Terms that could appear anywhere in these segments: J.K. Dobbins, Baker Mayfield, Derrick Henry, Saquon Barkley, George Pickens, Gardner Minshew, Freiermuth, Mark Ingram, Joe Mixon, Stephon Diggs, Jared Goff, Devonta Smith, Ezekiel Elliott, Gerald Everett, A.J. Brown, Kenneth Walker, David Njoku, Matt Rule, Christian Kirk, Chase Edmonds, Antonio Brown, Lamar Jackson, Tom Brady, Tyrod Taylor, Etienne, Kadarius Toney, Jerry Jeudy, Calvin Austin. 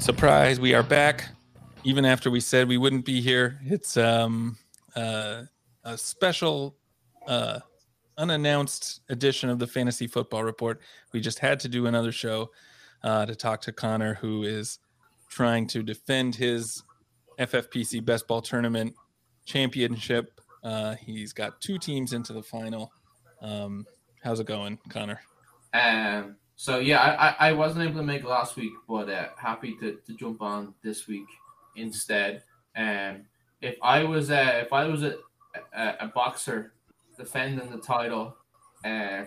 Surprise, we are back. Even after we said we wouldn't be here, it's a special unannounced edition of the Fantasy Football Report. We just had to do another show to talk to Connor, who is trying to defend his FFPC Best Ball Tournament championship. He's got two teams into the final. How's it going, Connor? So I wasn't able to make last week, but happy to jump on this week instead. If I was a boxer defending the title,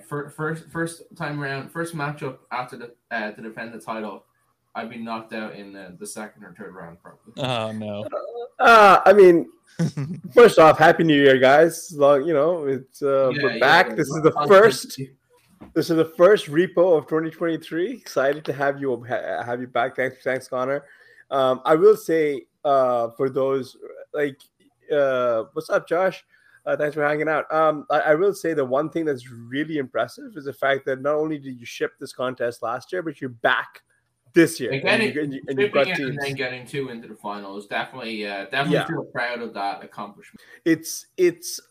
first time around, first matchup after to defend the title, I'd be knocked out in the second or third round probably. Oh no! First off, Happy New Year, guys! We're back. This is the first repo of 2023. Excited to have you back. Thanks, Connor. I will say, for those what's up, Josh? Thanks for hanging out. I will say the one thing that's really impressive is the fact that not only did you ship this contest last year, but you're back this year. And getting two into the finals, definitely feel proud of that accomplishment. It's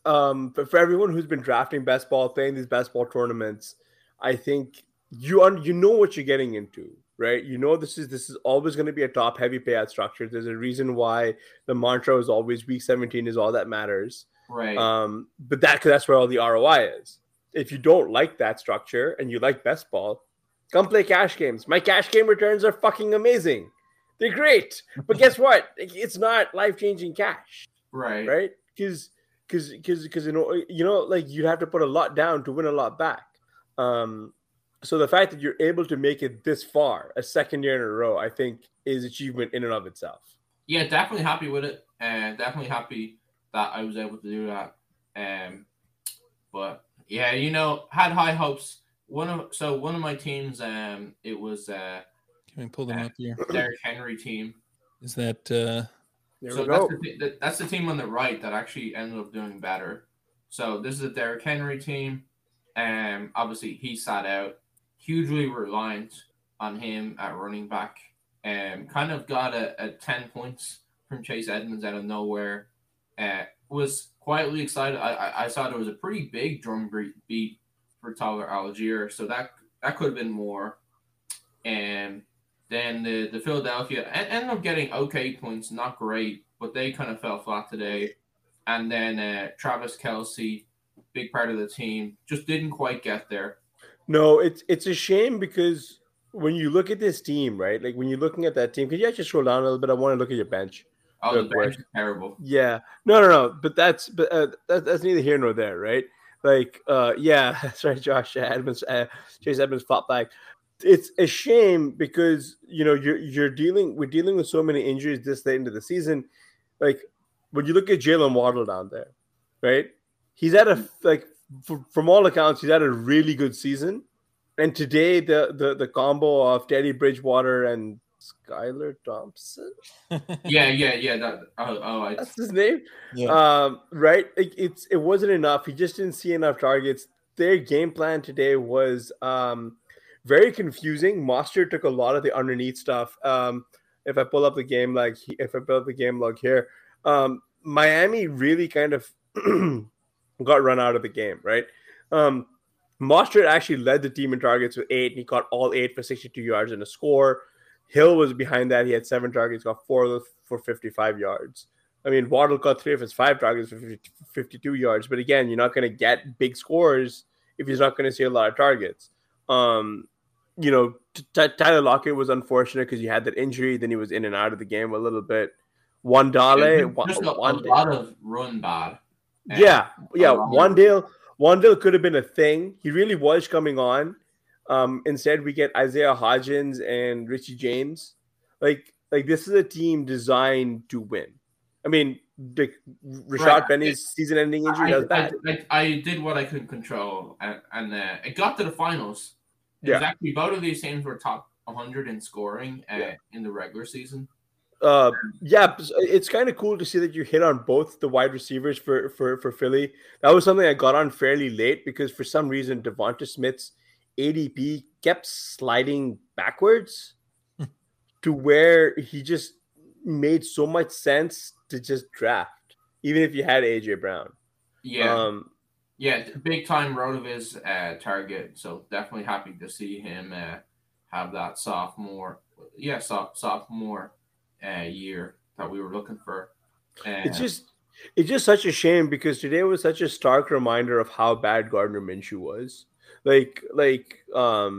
for everyone who's been drafting best ball, playing these best ball tournaments, I think you know what you're getting into, right? You know this is always going to be a top-heavy payout structure. There's a reason why the mantra is always week 17 is all that matters. Right. But that's where all the ROI is. If you don't like that structure and you like best ball, come play cash games. My cash game returns are fucking amazing. They're great. But guess what? It's not life-changing cash. Right. Right? Because you'd have to put a lot down to win a lot back. So the fact that you're able to make it this far, a second year in a row, I think is achievement in and of itself. Yeah, definitely happy with it. And definitely happy that I was able to do that. Had high hopes. One of my teams, it was can we pull them up here? Derrick Henry team. Is that that's the team on the right that actually ended up doing better. So this is a Derrick Henry team. Obviously he sat out, hugely reliant on him at running back. Kind of got a 10 points from Chase Edmonds out of nowhere. Was quietly excited. I saw there was a pretty big drum beat for Tyler Allgeier, so that could have been more. And then the Philadelphia ended up getting okay points, not great, but they kind of fell flat today. And then Travis Kelce, big part of the team, just didn't quite get there. No, it's a shame because when you look at this team, right? Like when you're looking at that team, could you actually scroll down a little bit? I want to look at your bench. Oh, the bench is terrible. Yeah, no. But that's neither here nor there, right? Like, yeah, that's right, Josh. Chase Edmonds flopped back. It's a shame because we're dealing with so many injuries this late into the season. Like when you look at Jalen Waddle down there, right? He's had from all accounts, he's had a really good season. And today, the combo of Teddy Bridgewater and Skylar Thompson. Yeah. That's his name. Yeah. Right. It wasn't enough. He just didn't see enough targets. Their game plan today was very confusing. Mostert took a lot of the underneath stuff. If I pull up the game log here, Miami really kind of got run out of the game, right? Mostert actually led the team in targets with 8, and he caught all 8 for 62 yards and a score. Hill was behind that. He had 7 targets, got 4 of those for 55 yards. I mean, Waddle caught 3 of his 5 targets for 52 yards. But again, you're not going to get big scores if he's not going to see a lot of targets. You know, Tyler Lockett was unfortunate because he had that injury. Then he was in and out of the game a little bit. Wandale. Just a lot of run bad. Yeah. Wandale could have been a thing. He really was coming on. Instead, we get Isaiah Hodgins and Richie James. Like this is a team designed to win. I mean, Rashad Penny's season-ending injury does that. I did what I could control, and it got to the finals. Yeah. Exactly. Both of these teams were top 100 in scoring in the regular season. It's kind of cool to see that you hit on both the wide receivers for Philly. That was something I got on fairly late because for some reason Devonta Smith's ADP kept sliding backwards to where he just made so much sense to just draft, even if you had A.J. Brown. Yeah, big time Rotoviz target. So definitely happy to see him have that sophomore year that we were looking for. It's just such a shame because today was such a stark reminder of how bad Gardner Minshew was. Like I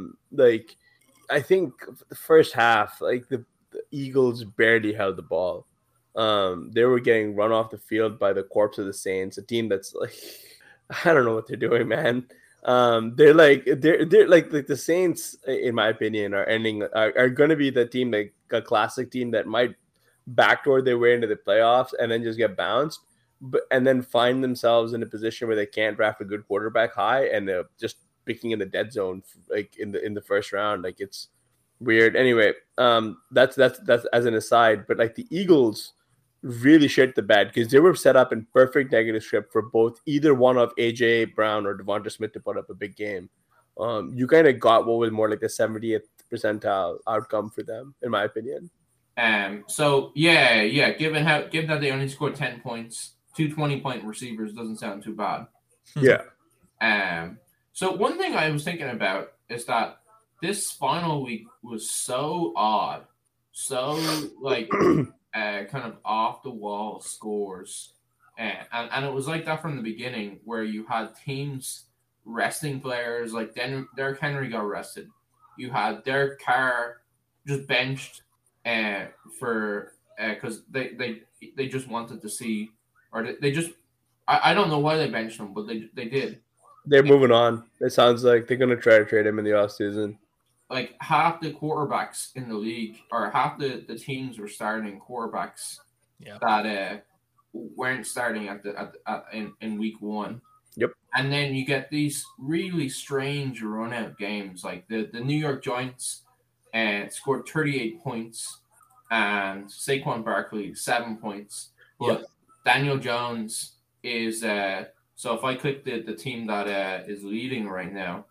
think the first half, like the Eagles barely held the ball. They were getting run off the field by the corpse of the Saints, a team that's like. I don't know what they're doing, man. They're like the Saints, in my opinion, are going to be the team, like a classic team that might backdoor their way into the playoffs and then just get bounced, and then find themselves in a position where they can't draft a good quarterback high, and they're just picking in the dead zone, like in the first round. Like it's weird. Anyway, that's as an aside. But like the Eagles. Really shit the bed because they were set up in perfect negative script for both either one of A.J. Brown or Devonta Smith to put up a big game. You kind of got what was more like the 70th percentile outcome for them, in my opinion. Given that they only scored 10 points, 2 20-point receivers doesn't sound too bad. Yeah. So one thing I was thinking about is that this final week was so odd, so like. Kind of off-the-wall scores. And it was like that from the beginning where you had teams resting players. Like Derrick Henry got rested. You had Derek Carr just benched because they just wanted to see – or they just – I don't know why they benched him, but they did. They're moving on. It sounds like they're going to try to trade him in the offseason. Like half the quarterbacks in the league, or half the teams were starting quarterbacks that weren't starting in week one. Yep. And then you get these really strange run-out games. Like the New York Giants scored 38 points, and Saquon Barkley 7 points. But Daniel Jones is so if I click the team that is leading right now,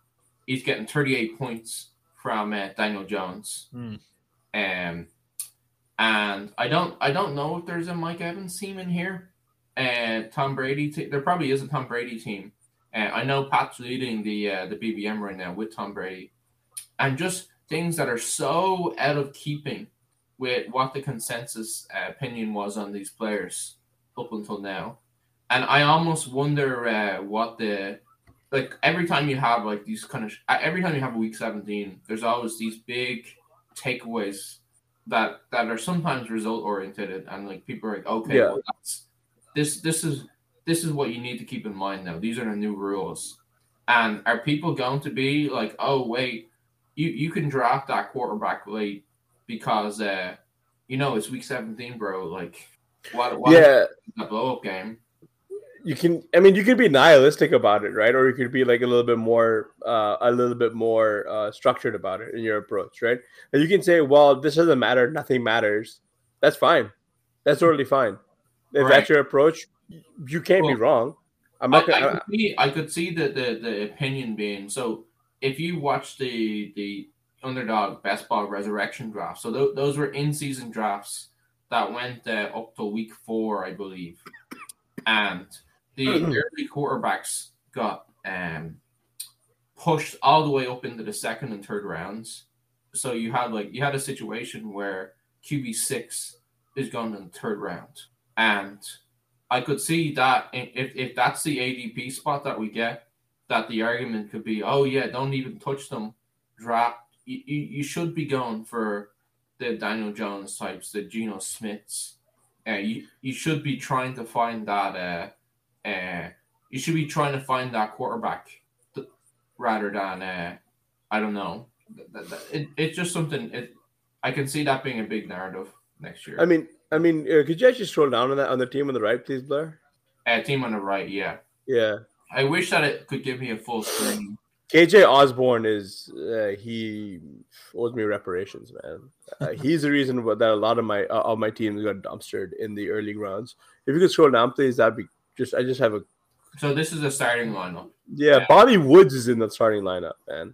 he's getting 38 points. From Daniel Jones, and I don't know if there's a Mike Evans team in here, Tom Brady. There probably is a Tom Brady team, and I know Pat's leading the BBM right now with Tom Brady, and just things that are so out of keeping with what the consensus opinion was on these players up until now, and I almost wonder what the. Like every time you have like these kind of every time you have week 17, there's always these big takeaways that are sometimes result oriented, and like people are like, okay, well, this is what you need to keep in mind now. These are the new rules, and are people going to be like, oh wait, you can draft that quarterback late because it's week 17, bro. Like what a blow up game. You could be nihilistic about it, right? Or you could be like a little bit more structured about it in your approach, right? And you can say, well, this doesn't matter. Nothing matters. That's fine. That's totally fine. If that's your approach, you can't be wrong. I could see the opinion being, so if you watch the Underdog Best Ball Resurrection draft, so those were in-season drafts that went up to week 4, I believe. and the early quarterbacks got pushed all the way up into the second and third rounds. So you had a situation where QB6 is gone in the third round, and I could see that if that's the ADP spot that we get, that the argument could be, oh yeah, don't even touch them. Draft. You should be going for the Daniel Jones types, the Geno Smiths. You should be trying to find that. You should be trying to find that quarterback rather than I don't know. It's just something. I can see that being a big narrative next year. I mean, could you actually scroll down on that on the team on the right, please, Blair? Team on the right, yeah. Yeah. I wish that it could give me a full screen. KJ Osborne he owes me reparations, man. He's the reason that a lot of my teams got dumpstered in the early rounds. If you could scroll down, please, that'd be just. I just have a. So this is a starting lineup. Yeah, Bobby Woods is in the starting lineup, man.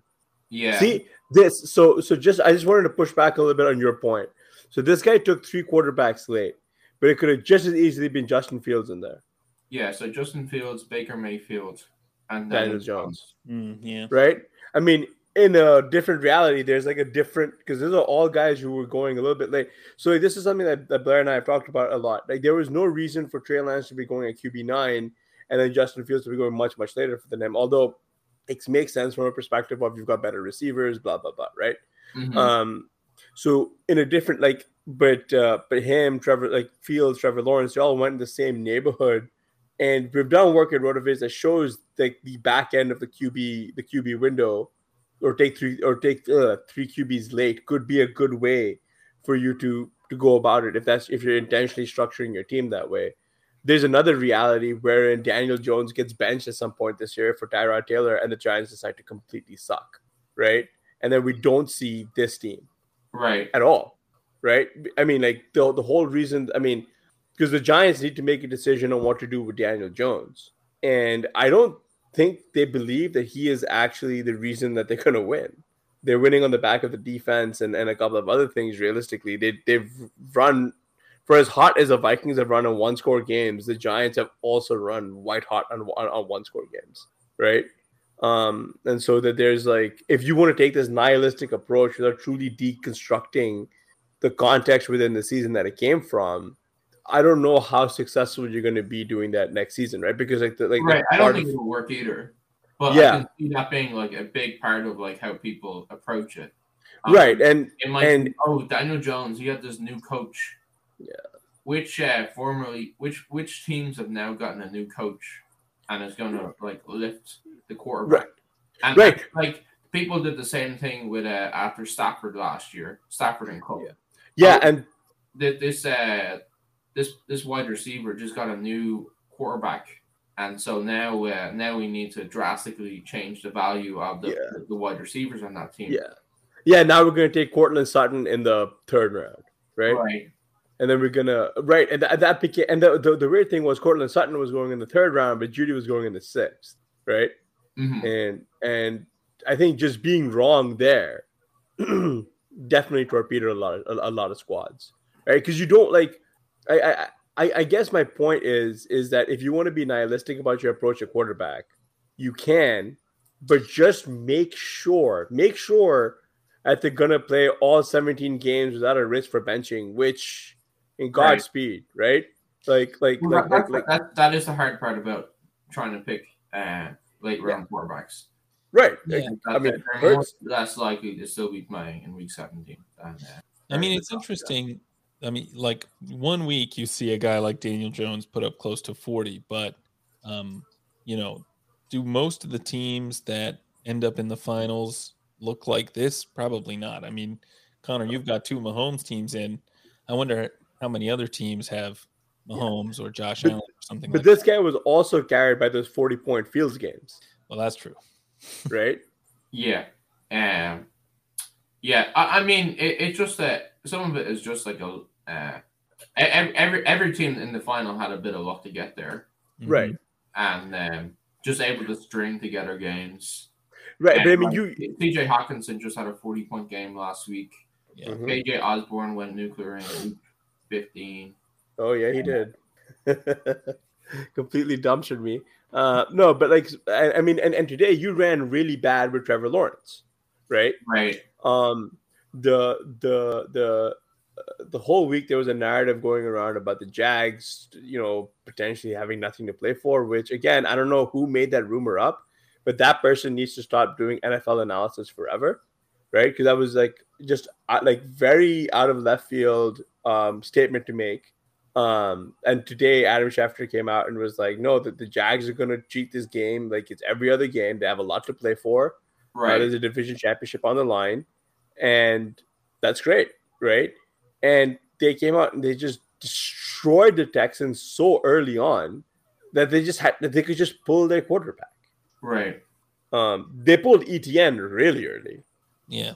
Yeah. See this. So just I just wanted to push back a little bit on your point. So this guy took three quarterbacks late, but it could have just as easily been Justin Fields in there. Yeah. So Justin Fields, Baker Mayfield, and Daniel Jones. Yeah. Right. I mean, in a different reality, there's like a different because these are all guys who were going a little bit late. So like, this is something that Blair and I have talked about a lot. Like there was no reason for Trey Lance to be going at QB9. And then Justin Fields will be going much, much later for them. Although it makes sense from a perspective of you've got better receivers, blah, blah, blah, right? Mm-hmm. So in a different, like, but him, Trevor, like Fields, Trevor Lawrence, they all went in the same neighborhood. And we've done work at RotoViz that shows like the back end of the QB window, or take three QBs late could be a good way for you to go about it if you're intentionally structuring your team that way. There's another reality wherein Daniel Jones gets benched at some point this year for Tyrod Taylor and the Giants decide to completely suck, right? And then we don't see this team right at all, right? I mean, like the whole reason, I mean, because the Giants need to make a decision on what to do with Daniel Jones. And I don't think they believe that he is actually the reason that they're going to win. They're winning on the back of the defense and a couple of other things realistically. They've run... For as hot as the Vikings have run on one-score games, the Giants have also run white-hot on one-score games, right? And so that there's like, if you want to take this nihilistic approach without truly deconstructing the context within the season that it came from, I don't know how successful you're going to be doing that next season, right? Because right. I don't think it will work either. But yeah. I can see that being like a big part of like how people approach it, right? And it might be, oh, Daniel Jones, he had this new coach. Yeah. Which teams have now gotten a new coach and is going to like lift the quarterback? Right. And like people did the same thing with after Stafford last year, Stafford and Cole. Yeah, and this wide receiver just got a new quarterback, and so now we need to drastically change the value of the wide receivers on that team. Yeah. Now we're going to take Courtland Sutton in the third round, right? Right. And then we're going to – right, and that became – and the weird thing was Courtland Sutton was going in the third round, but Judy was going in the sixth, right? Mm-hmm. And I think just being wrong there definitely torpedoed a lot of squads, right? Because you don't like – I guess my point is that if you want to be nihilistic about your approach at quarterback, you can, but just make sure that they're going to play all 17 games without a risk for benching, which – in Godspeed, right? That is the hard part about trying to pick late round quarterbacks, right? Like, yeah. They're most less likely to still be playing in week 17. I mean, it's interesting. I mean, like 1 week you see a guy like Daniel Jones put up close to 40, but you know, do most of the teams that end up in the finals look like this? Probably not. I mean, Connor, you've got two Mahomes teams in. I wonder how many other teams have Mahomes or Josh Allen or something like that. But this guy was also carried by those 40-point Fields games. Well, that's true. Right? Yeah. I mean, it's just that some of it is just like every team in the final had a bit of luck to get there. Right. And just able to string together games. Right. And but I mean, you... T.J. Hockenson just had a 40-point game last week. Yeah. Mm-hmm. KJ Osborne went nuclear in 15. Oh yeah, he did. completely dumpstered me. No, but like, I mean, and today you ran really bad with Trevor Lawrence, right? Right. The whole week there was a narrative going around about the Jags, you know, potentially having nothing to play for, which again, I don't know who made that rumor up, but that person needs to stop doing NFL analysis forever, right? Because that was like just like very out of left field statement to make. And today Adam Schefter came out and was like, no, the Jags are going to cheat this game. Like it's every other game. They have a lot to play for. Right. There's a division championship on the line. And that's great, right? And they came out and they just destroyed the Texans so early on that they just had that they could just pull their quarterback. Right. They pulled ETN really early. Yeah.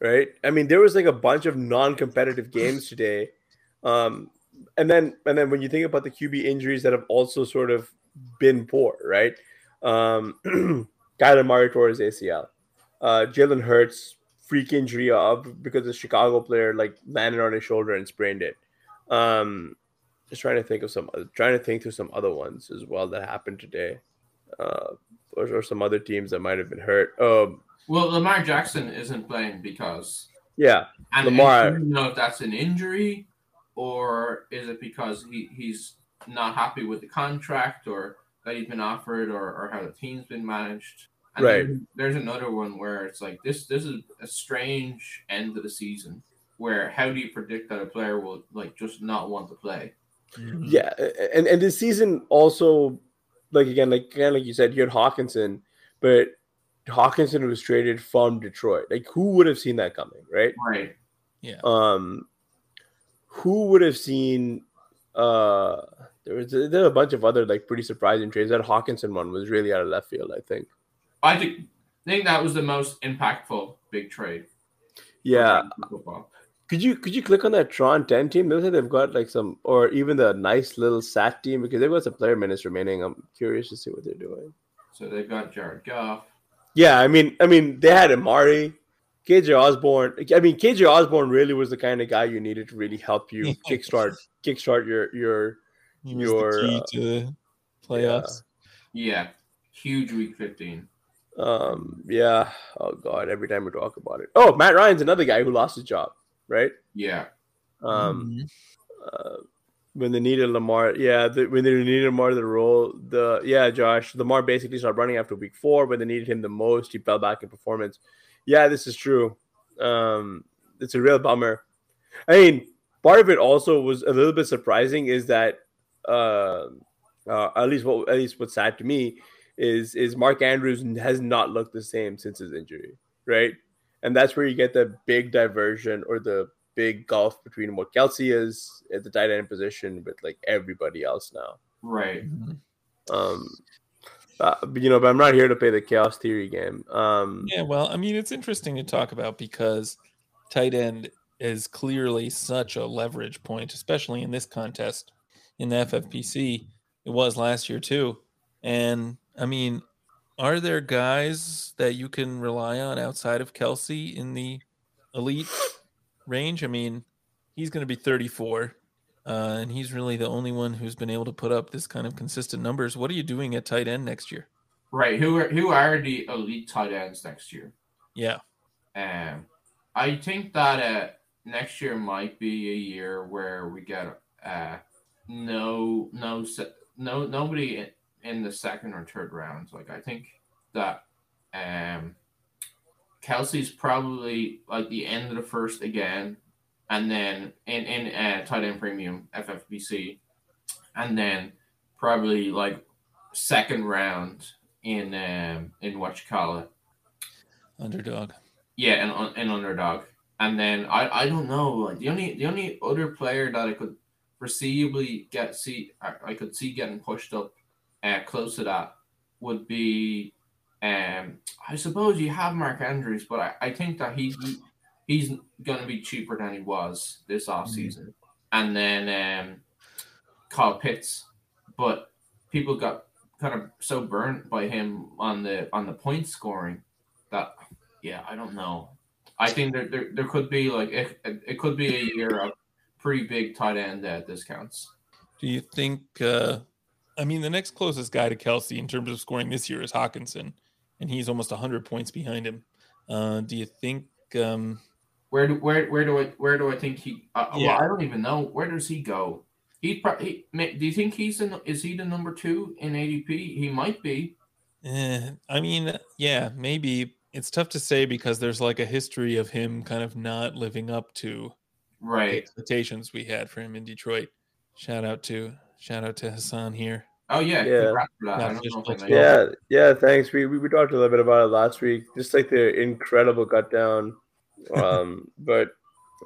Right. I mean, there was like a bunch of non-competitive games today. And then when you think about the QB injuries that have also sort of been poor, right? Kyler Murray tore his ACL. Jalen Hurts, freak injury up because the Chicago player like landed on his shoulder and sprained it. Just trying to think through some other ones as well that happened today, or some other teams that might have been hurt. Well, Lamar Jackson isn't playing because Lamar. I don't know if that's an injury or is it because he's not happy with the contract or that he's been offered or how the team's been managed. And right. There's another one where it's like this is a strange end of the season where how do you predict that a player will like just not want to play? Mm-hmm. Yeah. And this season also like you said, you had Hockenson, but Hockenson was traded from Detroit. Like who would have seen that coming, right? Right. Yeah. Who would have seen there were a bunch of other like pretty surprising trades. That Hockenson one was really out of left field, I think. I think that was the most impactful big trade. Yeah. Could you click on that Tron 10 team? Looks like they've got like some, or even the nice little SAT team because they've got some player minutes remaining. I'm curious to see what they're doing. So they've got Jared Goff. Yeah, I mean they had Amari, KJ Osborne. I mean KJ Osborne really was the kind of guy you needed to really help you kickstart your key to the playoffs. Yeah, huge week 15. Yeah. Oh God. Every time we talk about it. Oh, Matt Ryan's another guy who lost his job, right? Yeah. When they needed Lamar, when they needed Lamar to the role, Josh Lamar basically started running after week 4 when they needed him the most. He fell back in performance. Yeah, this is true. It's a real bummer. I mean, part of it also was a little bit surprising is that at least what's sad to me. Is Mark Andrews has not looked the same since his injury, right? And that's where you get the big diversion or the big gulf between what Kelce is at the tight end position with like everybody else now, right? Mm-hmm. But I'm not here to play the chaos theory game. Well, I mean, it's interesting to talk about because tight end is clearly such a leverage point, especially in this contest in the FFPC. It was last year too, and I mean, are there guys that you can rely on outside of Kelce in the elite range? I mean, he's going to be 34, and he's really the only one who's been able to put up this kind of consistent numbers. What are you doing at tight end next year? Right. Who are the elite tight ends next year? Yeah. I think that next year might be a year where we get nobody in the second or third rounds. Like I think that Kelce's probably like the end of the first again, and then in tight end premium FFBC, and then probably like second round in what you call it, Underdog. Yeah, and Underdog, and then I don't know, like the only other player that I could foreseeably I could see getting pushed up close to that would be, I suppose you have Mark Andrews, but I think that he's going to be cheaper than he was this offseason. Mm-hmm. And then Kyle Pitts, but people got kind of so burnt by him on the point scoring that I don't know. I think there could be like it could be a year of pretty big tight end discounts. Do you think I mean, the next closest guy to Kelce in terms of scoring this year is Hockenson, and he's almost 100 points behind him. Do you think where do I think he? Yeah. Well, I don't even know. Where does he go? Do you think is he the number two in ADP? He might be. I mean, yeah, maybe. It's tough to say because there's like a history of him kind of not living up to the expectations we had for him in Detroit. Shout out to Hassan here. Oh yeah. Yeah. Thanks. We talked a little bit about it last week. Just like the incredible cut down. But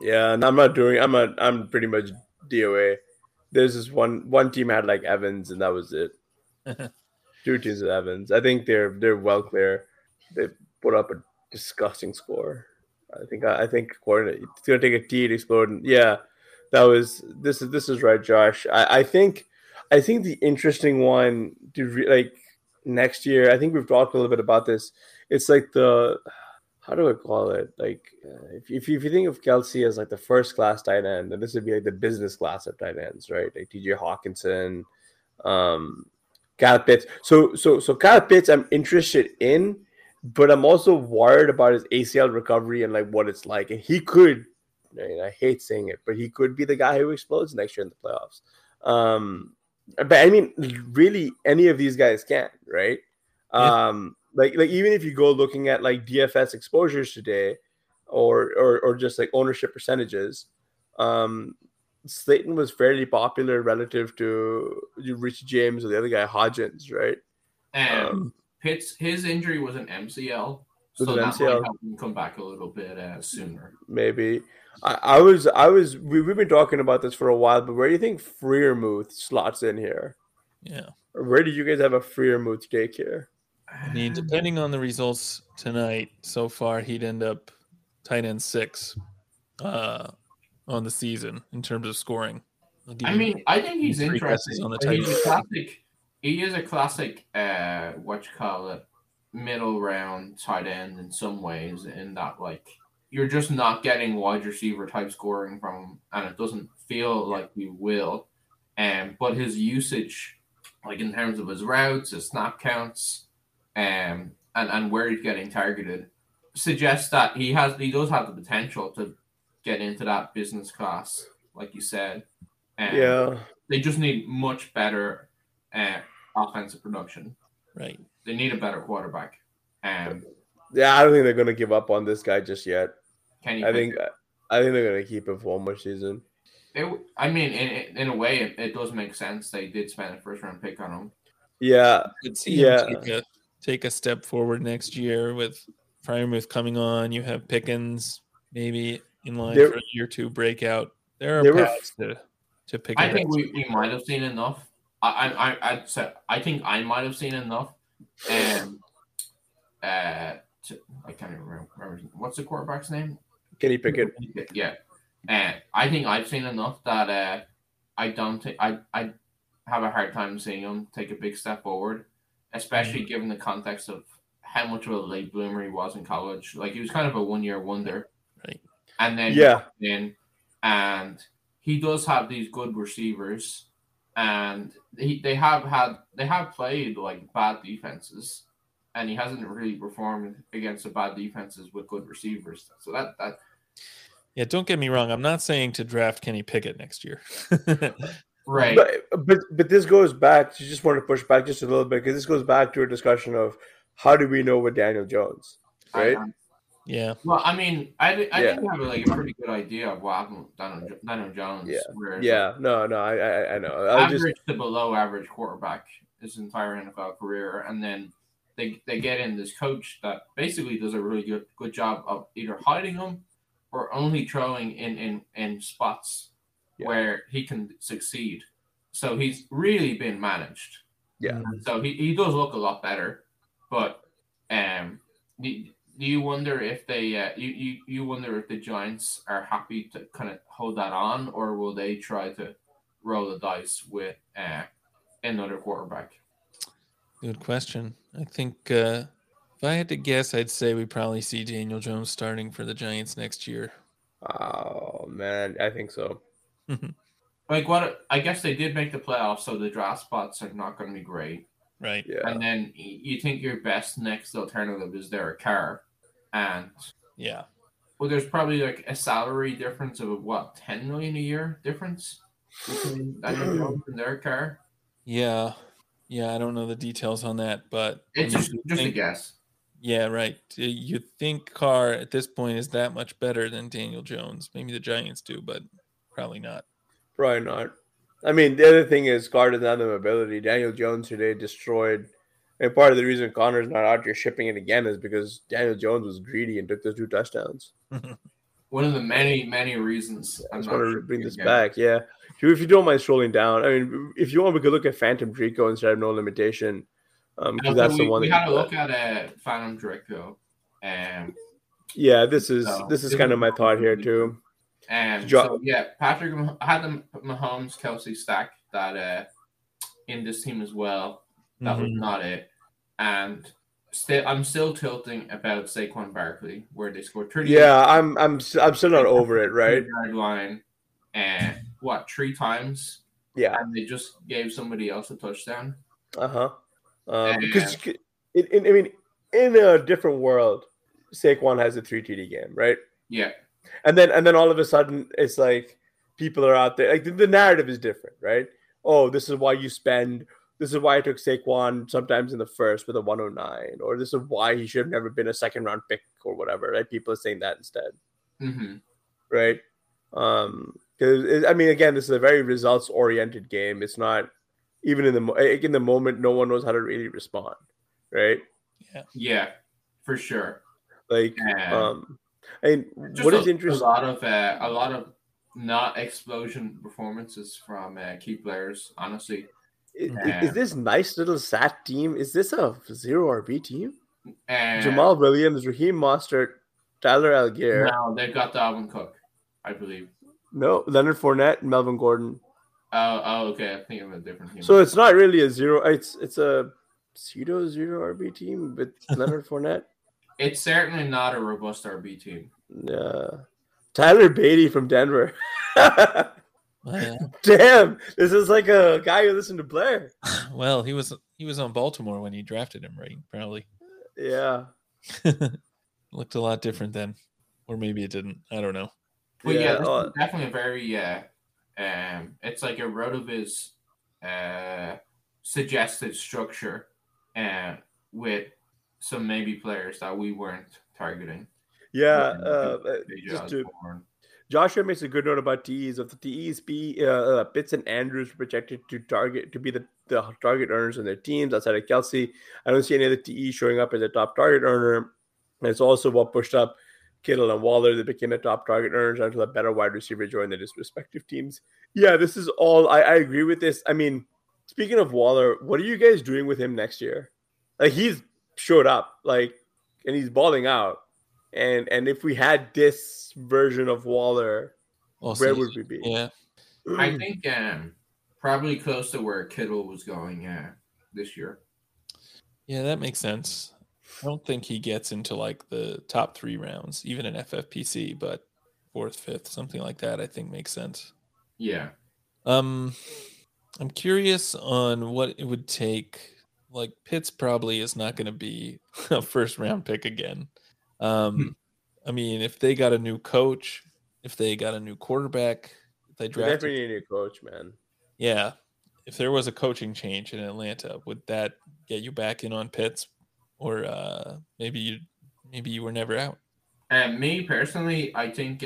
yeah, and I'm pretty much DOA. There's this one team had like Evans, and that was it. Two teams with Evans. I think they're well clear. They put up a disgusting score. I think it's gonna take a T to explode. And yeah, this is right, Josh. I think the interesting one to next year. I think we've talked a little bit about this. It's like the, how do I call it? Like if you think of Kelce as like the first class tight end, then this would be like the business class of tight ends, right? Like T.J. Hockenson, Kyle Pitts. So Kyle Pitts, I'm interested in. But I'm also worried about his ACL recovery and like what it's like. And he could, I mean, I hate saying it, but he could be the guy who explodes next year in the playoffs. But I mean, really, any of these guys can, right? Yeah. Like even if you go looking at like DFS exposures today, or just like ownership percentages, Slayton was fairly popular relative to Richie James or the other guy Hodgins, right? His injury was an MCL, so that might help him come back a little bit sooner. Maybe. I was. We've been talking about this for a while, but where do you think Freiermuth slots in here? Yeah. Or where do you guys have a Freiermuth take here? I mean, depending on the results tonight, so far he'd end up tight end 6 on the season in terms of scoring. I mean, I think he's interesting. He is a classic, middle round tight end in some ways, in that like you're just not getting wide receiver type scoring from him, and it doesn't feel like we will. But his usage, like in terms of his routes, his snap counts, and where he's getting targeted, suggests that he does have the potential to get into that business class, like you said. Yeah, they just need much better offensive production. Right. They need a better quarterback. Yeah, I don't think they're going to give up on this guy just yet. I think they're going to keep him for one more season. In a way, it does make sense. They did spend a first-round pick on him. Yeah. You could see him take a step forward next year with Freiermuth coming on. You have Pickens maybe in line for a year 2 breakout. There are paths to pick. I think we might have seen enough. I think I might have seen enough. I can't even remember what's the quarterback's name. Kenny Pickett. Yeah, and I think I've seen enough that I have a hard time seeing him take a big step forward, especially given the context of how much of a late bloomer he was in college. Like he was kind of a 1-year wonder, right? And then and he does have these good receivers. And they have played like bad defenses, and he hasn't really performed against the bad defenses with good receivers. So that yeah, don't get me wrong. I'm not saying to draft Kenny Pickett next year, right? But this goes back. You just want to push back just a little bit because this goes back to a discussion of how do we know with Daniel Jones, right? Yeah. Well, I mean, I think I have like a pretty good idea of what happened with Daniel Jones. Yeah. I know. Average to below average quarterback his entire NFL career, and then they get in this coach that basically does a really good job of either hiding him or only throwing in spots where he can succeed. So he's really been managed. Yeah. So he does look a lot better, but Do you wonder if they you wonder if the Giants are happy to kind of hold that on, or will they try to roll the dice with another quarterback? Good question. I think if I had to guess, I'd say we probably see Daniel Jones starting for the Giants next year. Oh man, I think so. Like, what? I guess they did make the playoffs, so the draft spots are not going to be great. Right. Yeah. And then you think your best next alternative is Derek Carr. And yeah. Well, there's probably like a salary difference of what, $10 million a year difference between Daniel Jones and Derek Carr? Yeah. Yeah, I don't know the details on that, but it's just a guess. Yeah, right. You think Carr at this point is that much better than Daniel Jones. Maybe the Giants do, but probably not. Probably not. I mean, the other thing is Carr doesn't have the mobility. Daniel Jones today destroyed. And part of the reason Connor's not out here shipping it again is because Daniel Jones was greedy and took those 2 touchdowns. One of the many, many reasons. I just want to bring this back. Yeah. If you don't mind scrolling down, I mean, if you want, we could look at Phantom Draco instead of No Limitation. That's the one we had to look at Phantom Draco. Yeah, this is kind of my thought here too. Patrick had the Mahomes Kelce stack that in this team as well. That was not it. And I'm still tilting about Saquon Barkley, where they scored 30. Yeah, I'm still not over it, right? Line and 3 times? Yeah. And they just gave somebody else a touchdown. Uh-huh. Because in a different world, Saquon has a 3 TD game, right? Yeah. And then all of a sudden it's like people are out there, like the narrative is different, right? Oh, this is why I took Saquon sometimes in the first with a 109, or this is why he should have never been a second-round pick or whatever, right? People are saying that instead, right? Because I mean, again, this is a very results-oriented game. It's not even in the moment, no one knows how to really respond, right? Yeah, for sure. Like, I mean, what is interesting? A lot of not explosion performances from key players, honestly. Is this nice little sat team? Is this a 0 RB team? Jamal Williams, Raheem Mostert, Tyler Allgeier. No, they've got Dalvin Cook, I believe. No, Leonard Fournette, Melvin Gordon. Oh, okay. I think I'm a different team. So it's not really a 0. It's a pseudo-0 RB team with Leonard Fournette. It's certainly not a robust RB team. Tyler Beatty from Denver. Damn, this is like a guy who listened to Blair. Well, he was on Baltimore when you drafted him, right? Probably. Yeah. Looked a lot different then. Or maybe it didn't. I don't know. Well, this is definitely a very it's like a Rotoviz suggested structure with some maybe players that we weren't targeting. Yeah, Joshua makes a good note about TEs. Of the TEs, Pitts and Andrews were projected to be the target earners in their teams outside of Kelce. I don't see any other TE showing up as a top target earner. And it's also what pushed up Kittle and Waller. They became the top target earners until a better wide receiver joined their respective teams. Yeah, this is all. I agree with this. I mean, speaking of Waller, what are you guys doing with him next year? Like, he's showed up, like, and he's balling out. And if we had this version of Waller, where would we be? Yeah, I think probably close to where Kittle was going this year. Yeah, that makes sense. I don't think he gets into like the top 3 rounds, even in FFPC, but 4th, 5th, something like that, I think makes sense. Yeah. I'm curious on what it would take. Like, Pitts probably is not going to be a first-round pick again. I mean, if they got a new coach, if they got a new quarterback, if they drafted, definitely a new coach, man. Yeah, if there was a coaching change in Atlanta, would that get you back in on Pitts, or maybe you were never out? Me personally, I think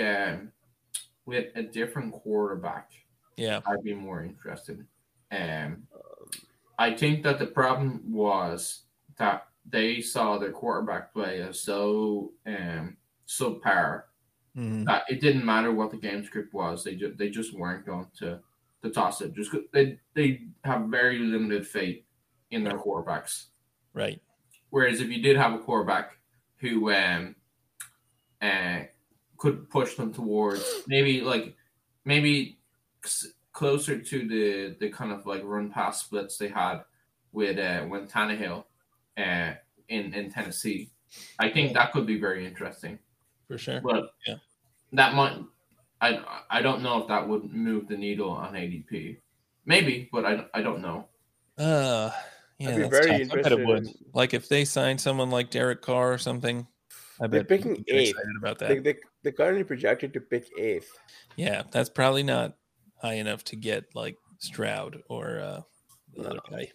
with a different quarterback, yeah, I'd be more interested. I think that the problem was that they saw their quarterback play as so subpar that it didn't matter what the game script was. They just weren't going to toss it. Just they have very limited faith in their quarterbacks. Right. Whereas if you did have a quarterback who could push them towards maybe closer to the kind of like run pass splits they had with when Tannehill. In Tennessee, I think that could be very interesting for sure. But that might I don't know if that would move the needle on ADP. Maybe, but I don't know. Yeah, I'd be very interested. Like if they sign someone like Derek Carr or something, I bet they're picking eighth. About that. They're currently projected to pick eighth. Yeah, that's probably not high enough to get like Stroud or another guy.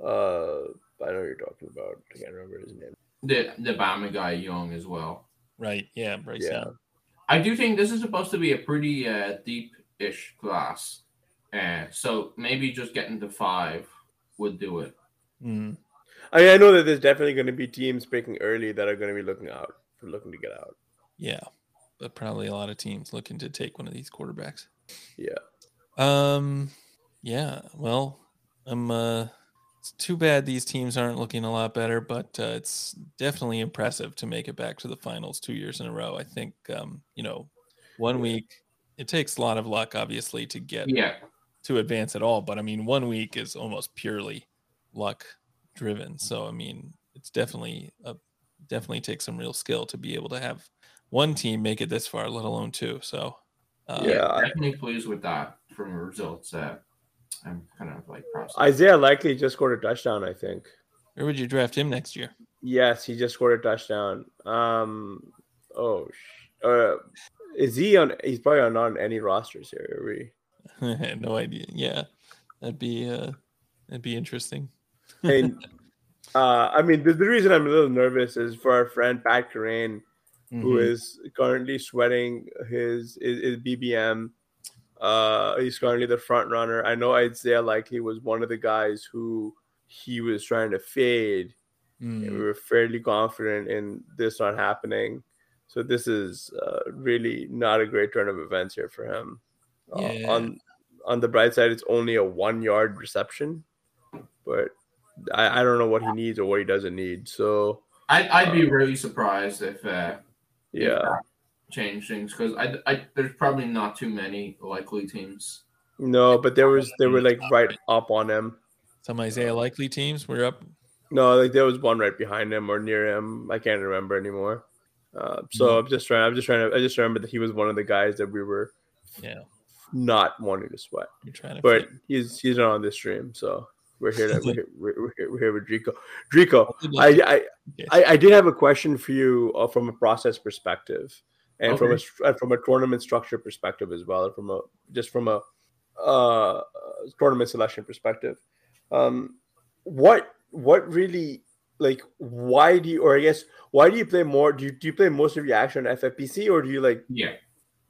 I know what you're talking about. I can't remember his name. The Bama guy, Young, as well. Right. Yeah. Bryce Young. I do think this is supposed to be a pretty deep-ish class. So maybe just getting to five would do it. Mm-hmm. I know that there's definitely going to be teams picking early that are going to be looking to get out. Yeah, but probably a lot of teams looking to take one of these quarterbacks. Yeah. Yeah. Well, I'm. It's too bad these teams aren't looking a lot better, but it's definitely impressive to make it back to the finals 2 years in a row. I think one week it takes a lot of luck, obviously, to get to advance at all. But I mean, 1 week is almost purely luck driven. So I mean, it's definitely takes some real skill to be able to have one team make it this far, let alone two. So definitely pleased with that from the results. I'm kind of like processing. Isaiah Likely just scored a touchdown, I think. Where would you draft him next year? Yes, he just scored a touchdown. Is he on? He's probably not on any rosters here. I had no idea. Yeah, that'd be interesting. And, I mean, the reason I'm a little nervous is for our friend Pat Corain, who is currently sweating his BBM. He's currently the front runner. I know Isaiah Likely was one of the guys who he was trying to fade. And we were fairly confident in this not happening. So this is really not a great turn of events here for him. On the bright side, it's only a 1 yard reception, but I don't know what he needs or what he doesn't need. So I'd be really surprised if change things because I there's probably not too many Likely teams. No, but they were like right up on him. Some Isaiah Likely teams were up. No, like there was one right behind him or near him. I can't remember anymore. I just remember that he was one of the guys that we were not wanting to sweat. He's not on this stream, so we're here. We're here with Drico. Drico, I did have a question for you from a process perspective. And from a tournament structure perspective as well, from a tournament selection perspective, what really like why do you play more? Do you play most of your action on FFPC or do you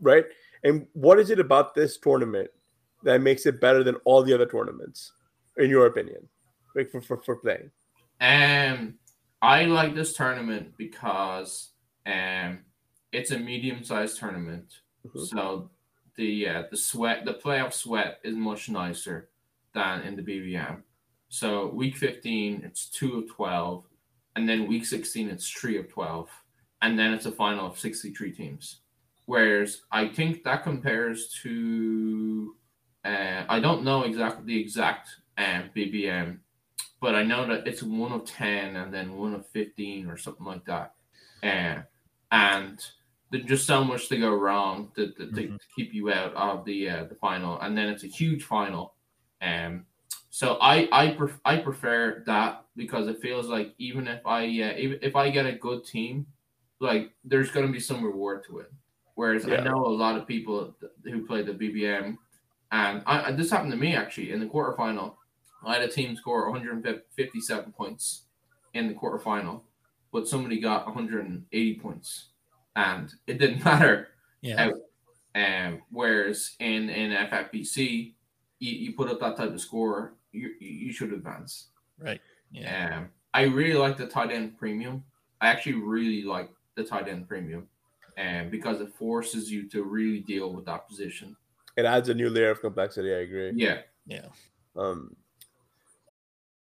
right? And what is it about this tournament that makes it better than all the other tournaments, in your opinion, like for playing? I like this tournament because it's a medium-sized tournament, so the playoff sweat is much nicer than in the BBM. So week 15, it's 2 of 12, and then week 16, it's 3 of 12, and then it's a final of 63 teams. Whereas I think that compares to, I don't know the exact BBM, but I know that it's 1 of 10 and then 1 of 15 or something like that, and there's just so much to go wrong to keep you out of the final, and then it's a huge final. So I prefer that because it feels like even if I get a good team, like there's going to be some reward to it. Whereas I know a lot of people who play the BBM, and this happened to me actually in the quarterfinal. I had a team score 157 points in the quarterfinal, but somebody got 180 points. And it didn't matter. Yeah. Whereas in FFPC, you put up that type of score, you should advance. Right. Yeah. I really like the tight end premium. I actually really like the tight end premium, because it forces you to really deal with that position. It adds a new layer of complexity. I agree. Yeah. Yeah.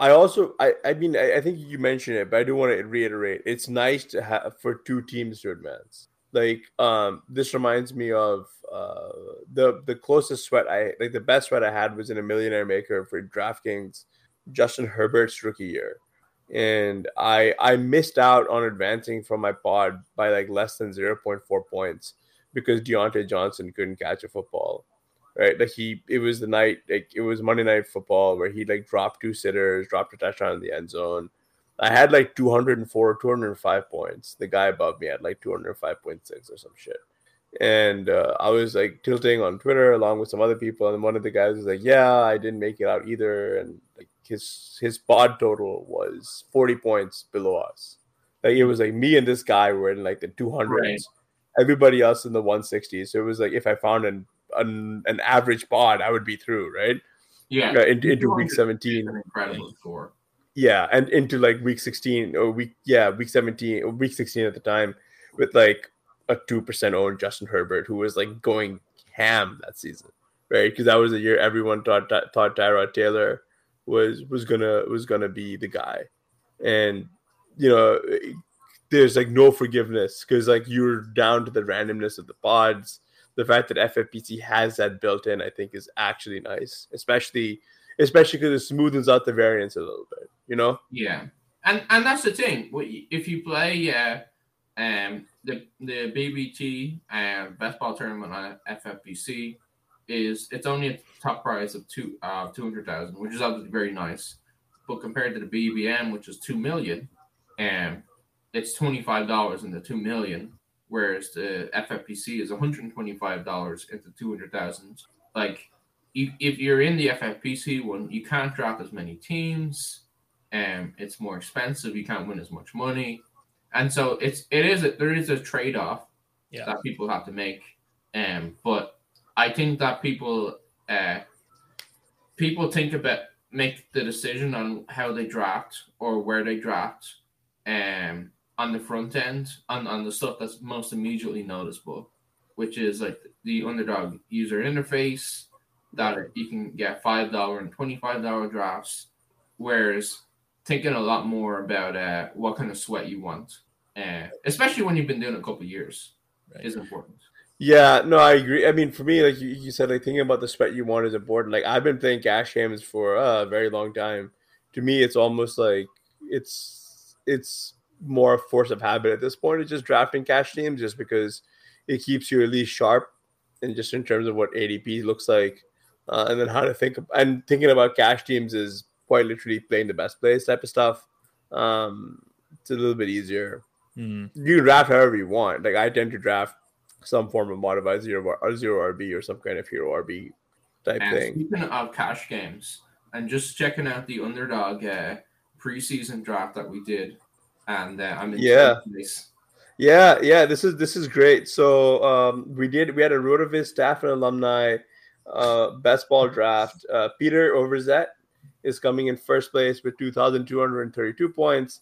I think you mentioned it, but I do want to reiterate. It's nice to have for two teams to advance. Like, this reminds me of the closest sweat the best sweat I had was in a Millionaire Maker for DraftKings, Justin Herbert's rookie year, and I missed out on advancing from my pod by like less than 0.4 points because Diontae Johnson couldn't catch a football. Right, like it was Monday Night Football where he like dropped two sitters, dropped a touchdown in the end zone. I had like 205 points. The guy above me had like 205.6 or some shit. And I was like tilting on Twitter along with some other people. And one of the guys was like, "Yeah, I didn't make it out either." And like his pod total was 40 points below us. Like it was like me and this guy were in like the 200s. Right. Everybody else in the 160s. So it was like if I found an average pod, I would be through, right? Yeah, into week 17. Incredible score. Yeah, and into like week 16 or week 17 or week 16 at the time with like a 2% owned Justin Herbert, who was like going ham that season, right? Because that was the year everyone thought Tyrod Taylor was gonna be the guy, and you know there's like no forgiveness because like you're down to the randomness of the pods. The fact that FFPC has that built in, I think, is actually nice, especially because it smoothens out the variance a little bit, you know? Yeah, and that's the thing. If you play the BBT best ball tournament on FFPC, it's only a top prize of $200,000, which is obviously very nice, but compared to the BBM, which is $2 million, it's $25 in the $2 million. Whereas the FFPC is $125 into 200,000. Like, if you're in the FFPC one, you can't drop as many teams, and it's more expensive. You can't win as much money, and so there is a trade off that people have to make. But I think that people think about make the decision on how they draft or where they draft, on the front end, on the stuff that's most immediately noticeable, which is like the Underdog user interface that you can get $5 and $25 drafts, whereas thinking a lot more about what kind of sweat you want, especially when you've been doing it a couple of years, right, is important. Yeah, no, I agree. I mean, for me, like you said, like thinking about the sweat you want is important. Like I've been playing cash games for a very long time. To me, it's almost like it's more a force of habit at this point. It's just drafting cash teams just because it keeps you at least sharp and just in terms of what ADP looks like, and then how to think and thinking about cash teams is quite literally playing the best plays type of stuff. It's a little bit easier. You can draft however you want. Like I tend to draft some form of modified zero RB or some kind of hero RB type thing. Speaking of cash games, and just checking out the Underdog preseason draft that we did. And I'm in place. Yeah. This is great. So we had a Rotoviz staff and alumni best ball draft. Peter Overzet is coming in first place with 2,232 points.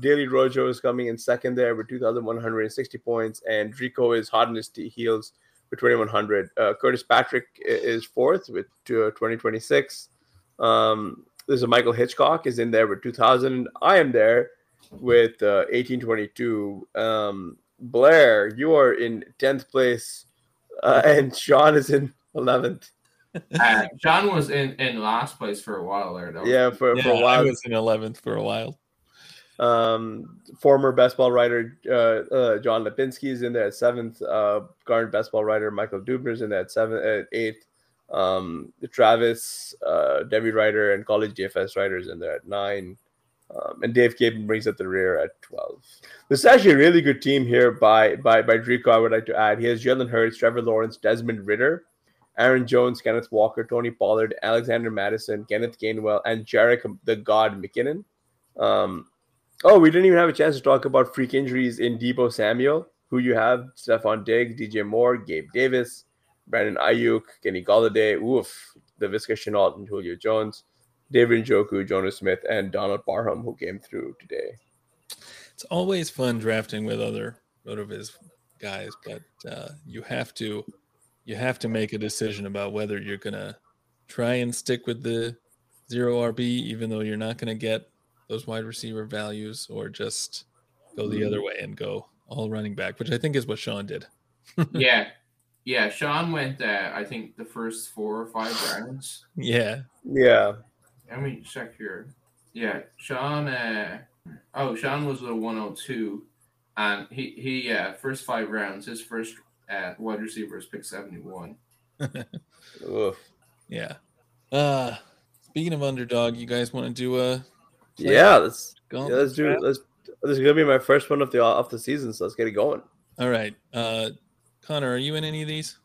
Daily Rojo is coming in second there with 2,160 points, and Rico is hot in his heels with 2,100. Curtis Patrick is fourth with 2,026. There's a Michael Hitchcock is in there with 2,000. I am there with 1822. Blair, you are in 10th place, and Sean is in 11th. John was in last place for a while there, though. Yeah, for a while. I was in 11th for a while. Former best ball writer John Lipinski is in there at 7th. Current best ball writer Michael Dubner is in there at 8th. Travis, Debbie writer, and college DFS writer is in there at 9. And Dave Capen brings up the rear at 12. This is actually a really good team here by Drico, I would like to add. He has Jalen Hurts, Trevor Lawrence, Desmond Ridder, Aaron Jones, Kenneth Walker, Tony Pollard, Alexander Madison, Kenneth Gainwell, and Jarek the God McKinnon. We didn't even have a chance to talk about freak injuries in Deebo Samuel, who you have Stephon Diggs, DJ Moore, Gabe Davis, Brandon Ayuk, Kenny Golladay, LaVisca Chenault, and Julio Jones, David Njoku, Jonas Smith, and Donald Parham, who came through today. It's always fun drafting with other RotoViz guys, but you have to make a decision about whether you're going to try and stick with the zero RB, even though you're not going to get those wide receiver values, or just go the other way and go all running back, which I think is what Sean did. Yeah. Sean went, I think, the first 4 or 5 rounds. Yeah. Let me check here. Yeah. Sean, Sean was the 102. And he first 5 rounds, his first wide receiver is pick 71. Oof. Yeah. Speaking of Underdog, you guys want to do a? Let's do it. This is gonna be my first one of the season, so let's get it going. All right, Connor, are you in any of these?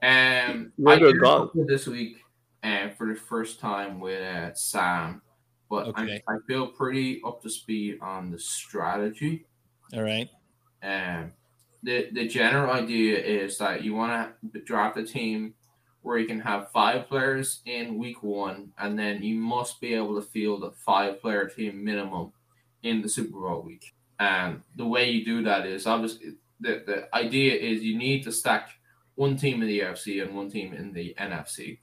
I did this week, for the first time with Sam, but okay. I feel pretty up to speed on the strategy. All right. The general idea is that you want to draft a team where you can have 5 players in week 1, and then you must be able to field a 5-player team minimum in the Super Bowl week. And the way you do that is, obviously, the idea is you need to stack one team in the AFC and one team in the NFC.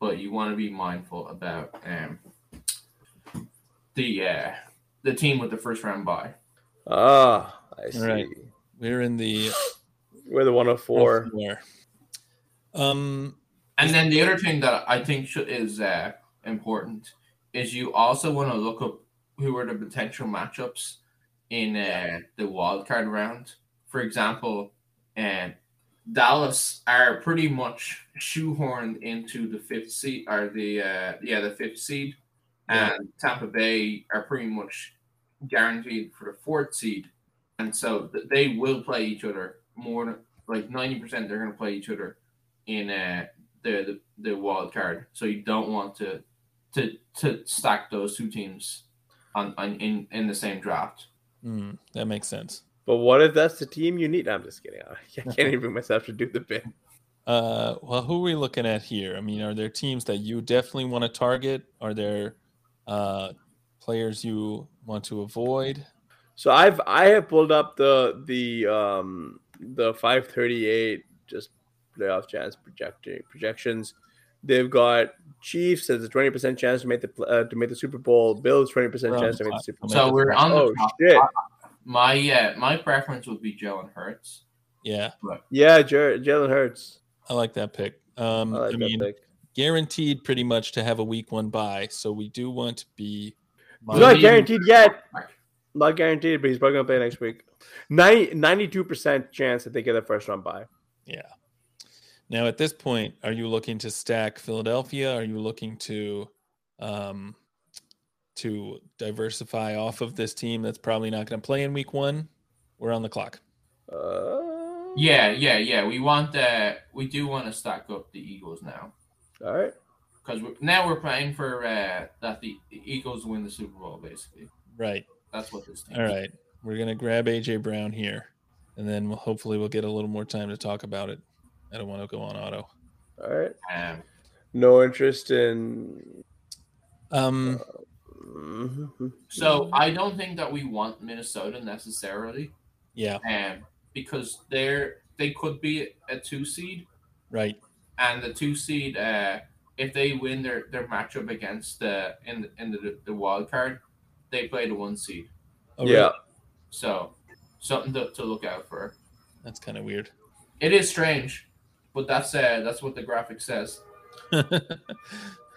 But you want to be mindful about the team with the first round bye. Ah, I see. Right. We're the 104. And then the other thing that I think is important is you also want to look up who are the potential matchups in the wildcard round. For example, Dallas are pretty much shoehorned into the 5th seed, or the 5th seed, and Tampa Bay are pretty much guaranteed for the 4th seed, and so they will play each other more like 90%. They're going to play each other in the wild card, so you don't want to stack those two teams in the same draft. That makes sense. But what if that's the team you need? I'm just kidding. I can't even bring myself to do the bit. Well, who are we looking at here? I mean, are there teams that you definitely want to target? Are there players you want to avoid? So I have pulled up the 538 just playoff chance projections. They've got Chiefs as a 20% chance to make the Super Bowl. Bills 20% chance to make the Super Bowl. So we're on the top. Shit. My preference would be Jalen Hurts. Yeah. But. Yeah, Jalen Hurts. I like that pick. I mean, guaranteed pretty much to have a week 1 bye. So we do want to be. He's not guaranteed yet. Not guaranteed, but he's probably going to play next week. 92% chance that they get a first round bye. Yeah. Now, at this point, are you looking to stack Philadelphia? Are you looking to diversify off of this team that's probably not going to play in week 1? We're on the clock. Yeah. We want that. We do want to stack up the Eagles now. All right. Because now we're playing for that the Eagles win the Super Bowl, basically. Right. That's what this team is. All right. We're going to grab A.J. Brown here, and then hopefully we'll get a little more time to talk about it. I don't want to go on auto. All right. No interest in. So I don't think that we want Minnesota necessarily. Yeah. Because they could be a 2 seed. Right. And the 2 seed, if they win their matchup against the wild card, they play the 1 seed. Oh, yeah. Really? So something to look out for. That's kind of weird. It is strange, but that's what the graphic says.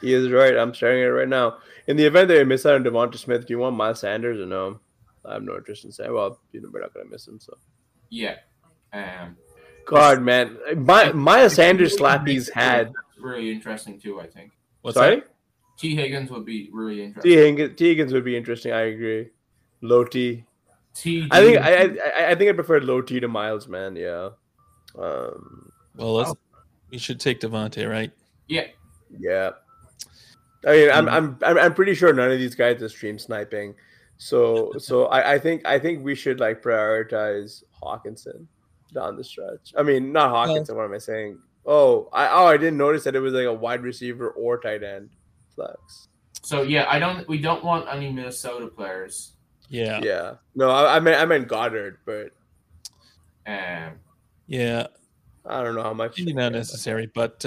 He is right. I'm sharing it right now. In the event that you miss out on Devonta Smith, do you want Miles Sanders or no? I have no interest in saying, well, you know, we're not going to miss him. So yeah. God, man. Miles Sanders slap he's had. Really interesting too, I think. What's Sorry? That? T. Higgins would be really interesting. T. Higgins would be interesting. I agree. Low T. I think I prefer low T to Miles, man. Yeah. Well, we should take Devontae, right? Yeah. Yeah. I mean, I'm pretty sure none of these guys are stream sniping. So I think we should like prioritize Hockenson down the stretch. I mean, not Hockenson. What am I saying? I didn't notice that it was like a wide receiver or tight end flex. So yeah, we don't want any Minnesota players. Yeah. Yeah. No, I meant Goddard, but yeah. I don't know how much. Maybe not necessary, but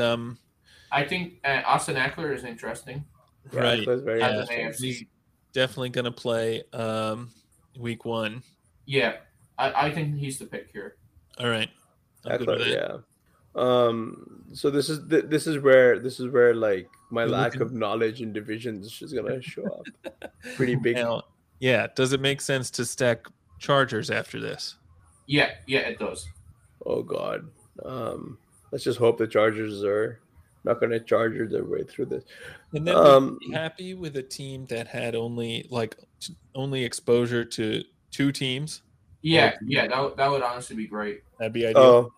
I think Austin Eckler is interesting. Right. Yeah. He's definitely going to play week one. Yeah. I think he's the pick here. All right. Eckler, yeah. So this is where like my lack of knowledge in divisions is going to show up. Pretty big. Now, yeah. Does it make sense to stack Chargers after this? Yeah. Yeah, it does. Oh, God. Let's just hope the Chargers are not going to Charger their way through this. And then we'd be happy with a team that had only exposure to two teams. Yeah, yeah, that would honestly be great. That'd be ideal. Oh,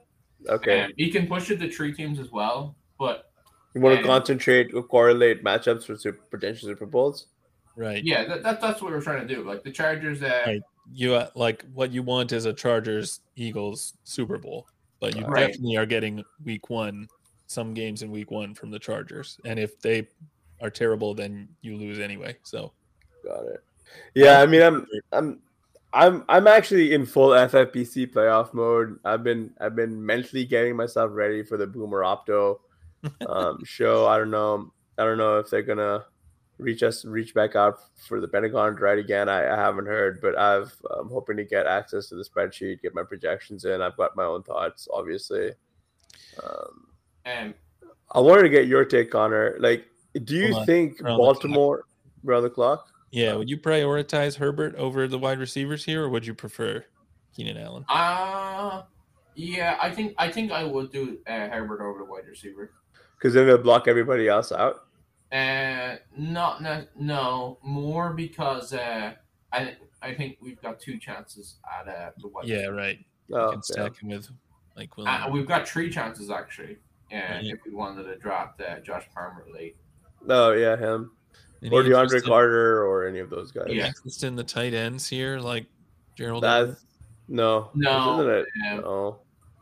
okay. You can push it to three teams as well, but you want to concentrate or correlate matchups for potential Super Bowls. Right. Yeah, that's what we're trying to do. Like the Chargers. Right. You like what you want is a Chargers Eagles Super Bowl. But you definitely are getting week one, some games in week one from the Chargers. And if they are terrible, then you lose anyway. So got it. Yeah, I mean I'm actually in full FFPC playoff mode. I've been mentally getting myself ready for the Boomer Opto show. I don't know if they're gonna reach back out for the Pentagon right again. I haven't heard, but I'm hoping to get access to the spreadsheet, get my projections in. I've got my own thoughts, obviously. I wanted to get your take, Connor. Like, do you think Baltimore around the clock? Yeah, would you prioritize Herbert over the wide receivers here, or would you prefer Keenan Allen? Yeah, I think I would do Herbert over the wide receiver. Because then they'll block everybody else out. No, more because I think we've got two chances at the wide. Yeah, right. We can stack him with Mike Williams. We've got three chances actually. And if we wanted to drop Josh Palmer late. Oh yeah, him or DeAndre Carter or any of those guys. Yeah, just in the tight ends here, like Gerald. No,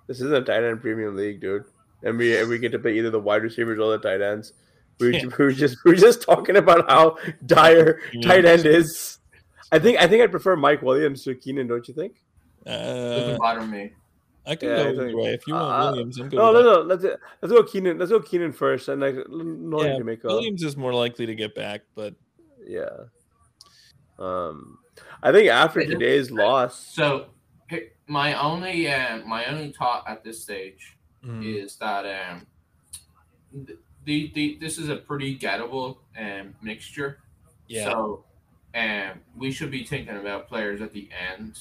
this isn't a tight end premium league, dude. And we get to play either the wide receivers or the tight ends. We're just talking about how dire tight end is. I think I'd prefer Mike Williams to Keenan, don't you think? Doesn't bother me. I can go either way. If you want Williams, I'm good. No. Let's go Keenan. Let's go Keenan first, and like Williams is more likely to get back, but yeah. I think after today's loss. So my only thought at this stage is that this is a pretty gettable mixture. Yeah. So we should be thinking about players at the end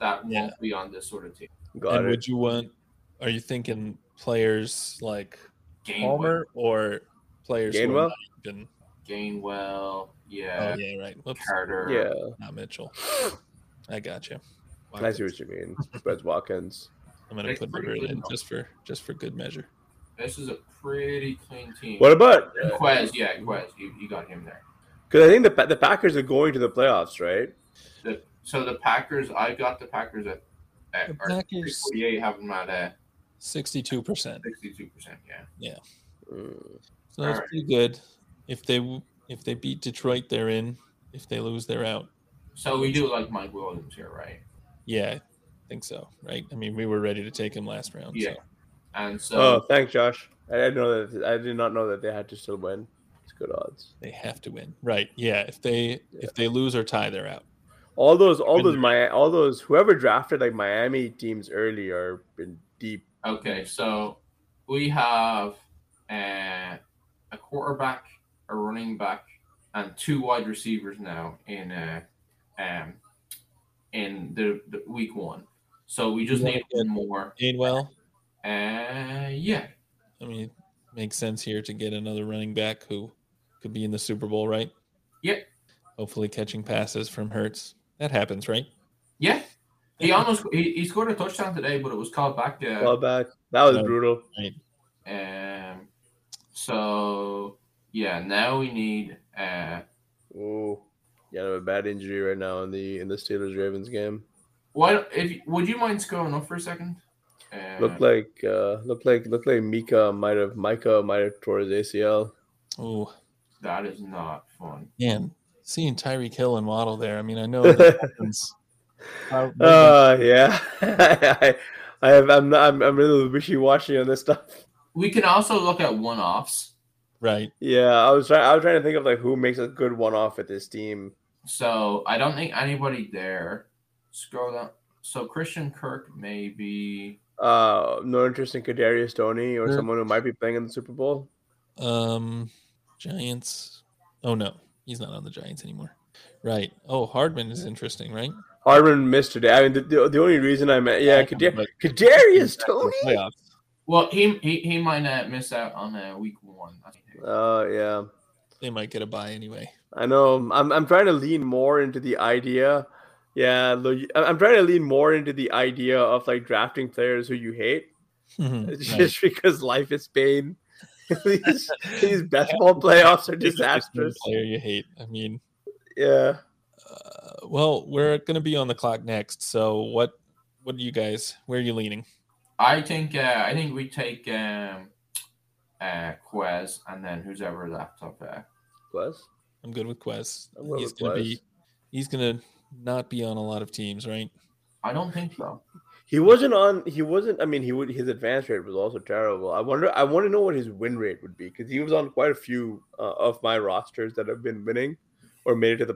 that won't be on this sort of team. Got it. Would you want – are you thinking players like Palmer or players Gainwell? Gainwell, yeah. Oh, yeah, right. Whoops. Carter. Yeah. Not Mitchell. I got you. Watkins. I see what you mean. Brett Watkins. I'm going to put Herbert in just for good measure. This is a pretty clean team. What about Quez? Yeah, Quez. You got him there. Because I think the Packers are going to the playoffs, right? The Packers at 48 have them at 62%. 62%, yeah. So that's pretty good. If they beat Detroit, they're in. If they lose, they're out. So we do like Mike Williams here, right? Yeah, I think so. Right? I mean, we were ready to take him last round. Yeah. So. And so, thanks, Josh. I did not know that they had to still win. It's good odds. They have to win, right? Yeah. If they lose or tie, they're out. All those whoever drafted like Miami teams early are in deep. Okay, so we have a quarterback, a running back, and two wide receivers now in the week one. So we just need one more. Gainwell? Yeah. I mean, it makes sense here to get another running back who could be in the Super Bowl, right? Yep. Hopefully catching passes from Hurts. That happens, right? Yeah. He scored a touchdown today, but it was called back. That was brutal. Right. So, yeah, now we need a bad injury right now in the Steelers-Ravens game. Would you mind scrolling up for a second? Looked like Micah might have tore his ACL. Oh, that is not fun. Man, seeing Tyreek Hill and Waddle there. I mean, I know that happens. Yeah. I'm really wishy-washy on this stuff. We can also look at one-offs. Right. Yeah, I was trying to think of like who makes a good one-off at this team. So I don't think anybody there. Scroll down. So Christian Kirk maybe. No interest in Kadarius Toney or someone who might be playing in the Super Bowl. Giants. Oh no, he's not on the Giants anymore. Right. Oh, Hardman is interesting, right? Hardman missed today. I mean, the only reason I meant, Kadarius Toney. Well, he might miss out on week one. Yeah. They might get a bye anyway. I know. I'm trying to lean more into the idea. Yeah, I'm trying to lean more into the idea of like drafting players who you hate, just because life is pain. these basketball playoffs are disastrous. Player you hate. I mean, yeah. Well, we're going to be on the clock next. So, what do you guys? Where are you leaning? I think we take Quez and then who's ever left up there. Quez. I'm good with Quez. He's going to not be on a lot of teams, right? I don't think so. He wasn't. I mean, his advance rate was also terrible. I want to know what his win rate would be because he was on quite a few of my rosters that have been winning or made it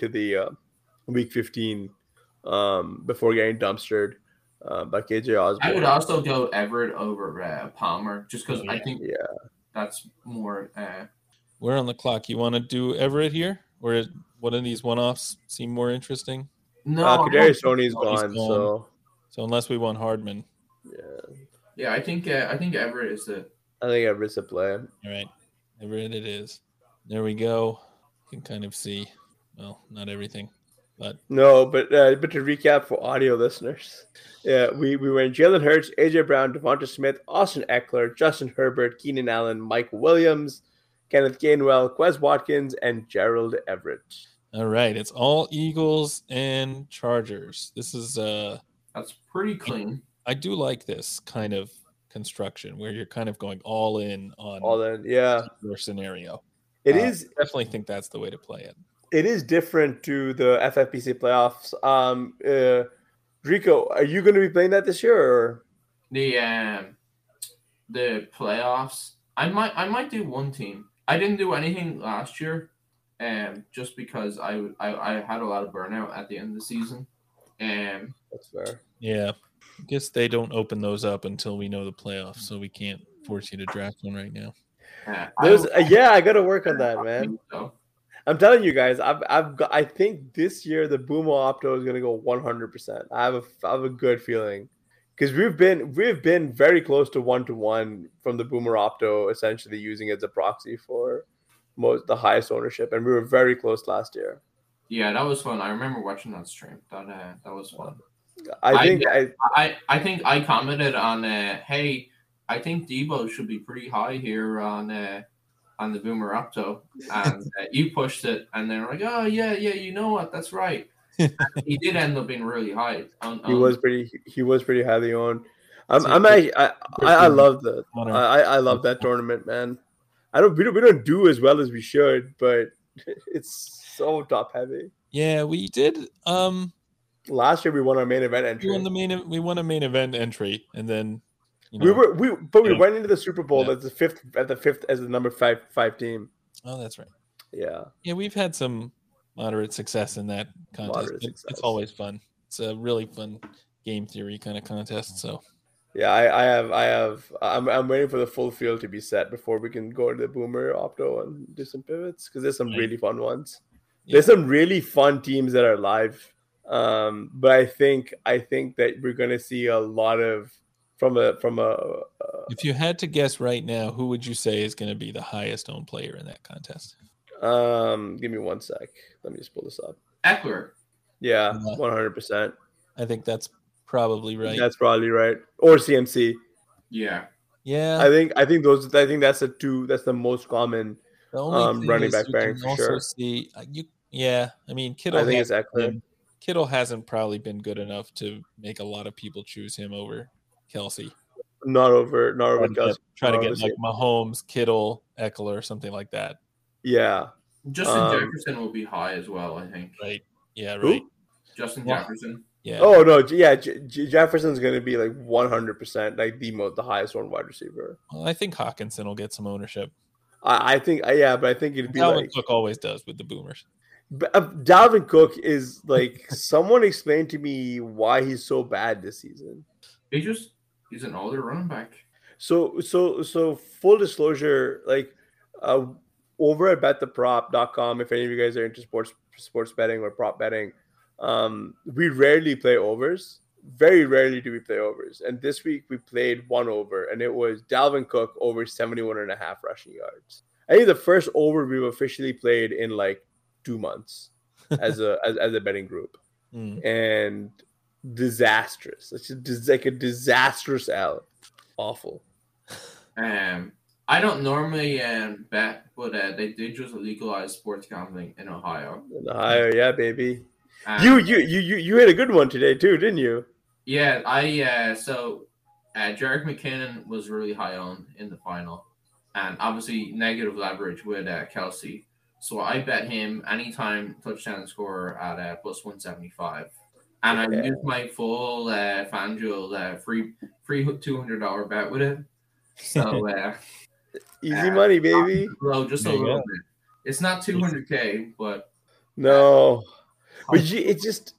to the week 15 before getting dumpstered by KJ Osborne. I would also go Everett over Palmer just because I think that's more. We're on the clock. You want to do Everett here or one of these one-offs seem more interesting? No, Kadarius Toney's gone. So unless we want Hardman, yeah, I think Everett is the. I think Everett's the play. All right, Everett it is. There we go. You can kind of see, well, not everything, but but to recap for audio listeners, yeah, we went Jalen Hurts, A.J. Brown, Devonta Smith, Austin Eckler, Justin Herbert, Keenan Allen, Mike Williams, Kenneth Gainwell, Quez Watkins, and Gerald Everett. All right, it's all Eagles and Chargers. This is that's pretty clean. I do like this kind of construction where you're kind of going all in on your scenario. It is I definitely think that's the way to play it. It is different to the FFPC playoffs. Rico, are you going to be playing that this year? Or? The playoffs. I might do one team. I didn't do anything last year, just because I had a lot of burnout at the end of the season. That's fair. Yeah, I guess they don't open those up until we know the playoffs, so we can't force you to draft one right now. I got to work on that, man. So. I'm telling you guys, I think this year the Boomo Opto is going to go 100%. I have a good feeling. Because we've been very close to 1-to-1 from the Boomer Opto, essentially using it as a proxy for the highest ownership, and we were very close last year. Yeah, that was fun. I remember watching that stream. That was fun. I think I commented on hey, I think Debo should be pretty high here on the Boomer Opto, and you pushed it, and they're like, oh yeah, you know what? That's right. He did end up being really high. He was pretty highly owned. I love that tournament, man. We don't do as well as we should, but it's so top heavy. Yeah, we did. Last year we won our main event entry. We won a main event entry, and then we went into the Super Bowl as the number 5 team. Oh, that's right. Yeah. Yeah, we've had some. moderate success in that contest. It's always fun. It's a really fun game theory kind of contest. So yeah, I'm waiting for the full field to be set before we can go to the Boomer Opto and do some pivots, because there's some really fun ones. Yeah. There's some really fun teams that are live. But I think that we're going to see a lot of if you had to guess right now, who would you say is going to be the highest owned player in that contest? Give me one sec. Let me just pull this up. Eckler. Yeah, 100%. I think that's probably right. That's probably right. Or CMC. Yeah. Yeah. I think those. I think that's the two. That's the most common running back pairing for sure. Kittle. I think it's Eckler. Kittle hasn't probably been good enough to make a lot of people choose him over Kelce. Not over Kelce. Try to get like Mahomes, Kittle, Eckler, something like that. Yeah. Justin Jefferson will be high as well, I think. Right. Yeah, right. Who? Justin Jefferson. Yeah. Oh, no. Yeah, Jefferson's going to be like 100%, like the highest one wide receiver. Well, I think Hockenson will get some ownership. I think, but I think it'd be Dalvin like Cook always does with the Boomers. But Dalvin Cook is like, someone explain to me why he's so bad this season. He's an older running back. So full disclosure, like over at bettheprop.com, if any of you guys are into sports betting or prop betting, we rarely play overs. Very rarely do we play overs. And this week we played one over, and it was Dalvin Cook over 71.5 rushing yards. I think the first over we've officially played in like 2 months as a betting group. And disastrous. It's just like a disastrous L. Awful. I don't normally bet, but they did just legalize sports gambling in Ohio. Yeah, baby. You had a good one today too, didn't you? Yeah, I Jerick McKinnon was really high on in the final, and obviously negative leverage with Kelce. So I bet him anytime touchdown scorer at +175. And I used my full FanDuel free $200 bet with it. So easy money, baby. Bro, just a little bit. It's not 200K, but no. But it just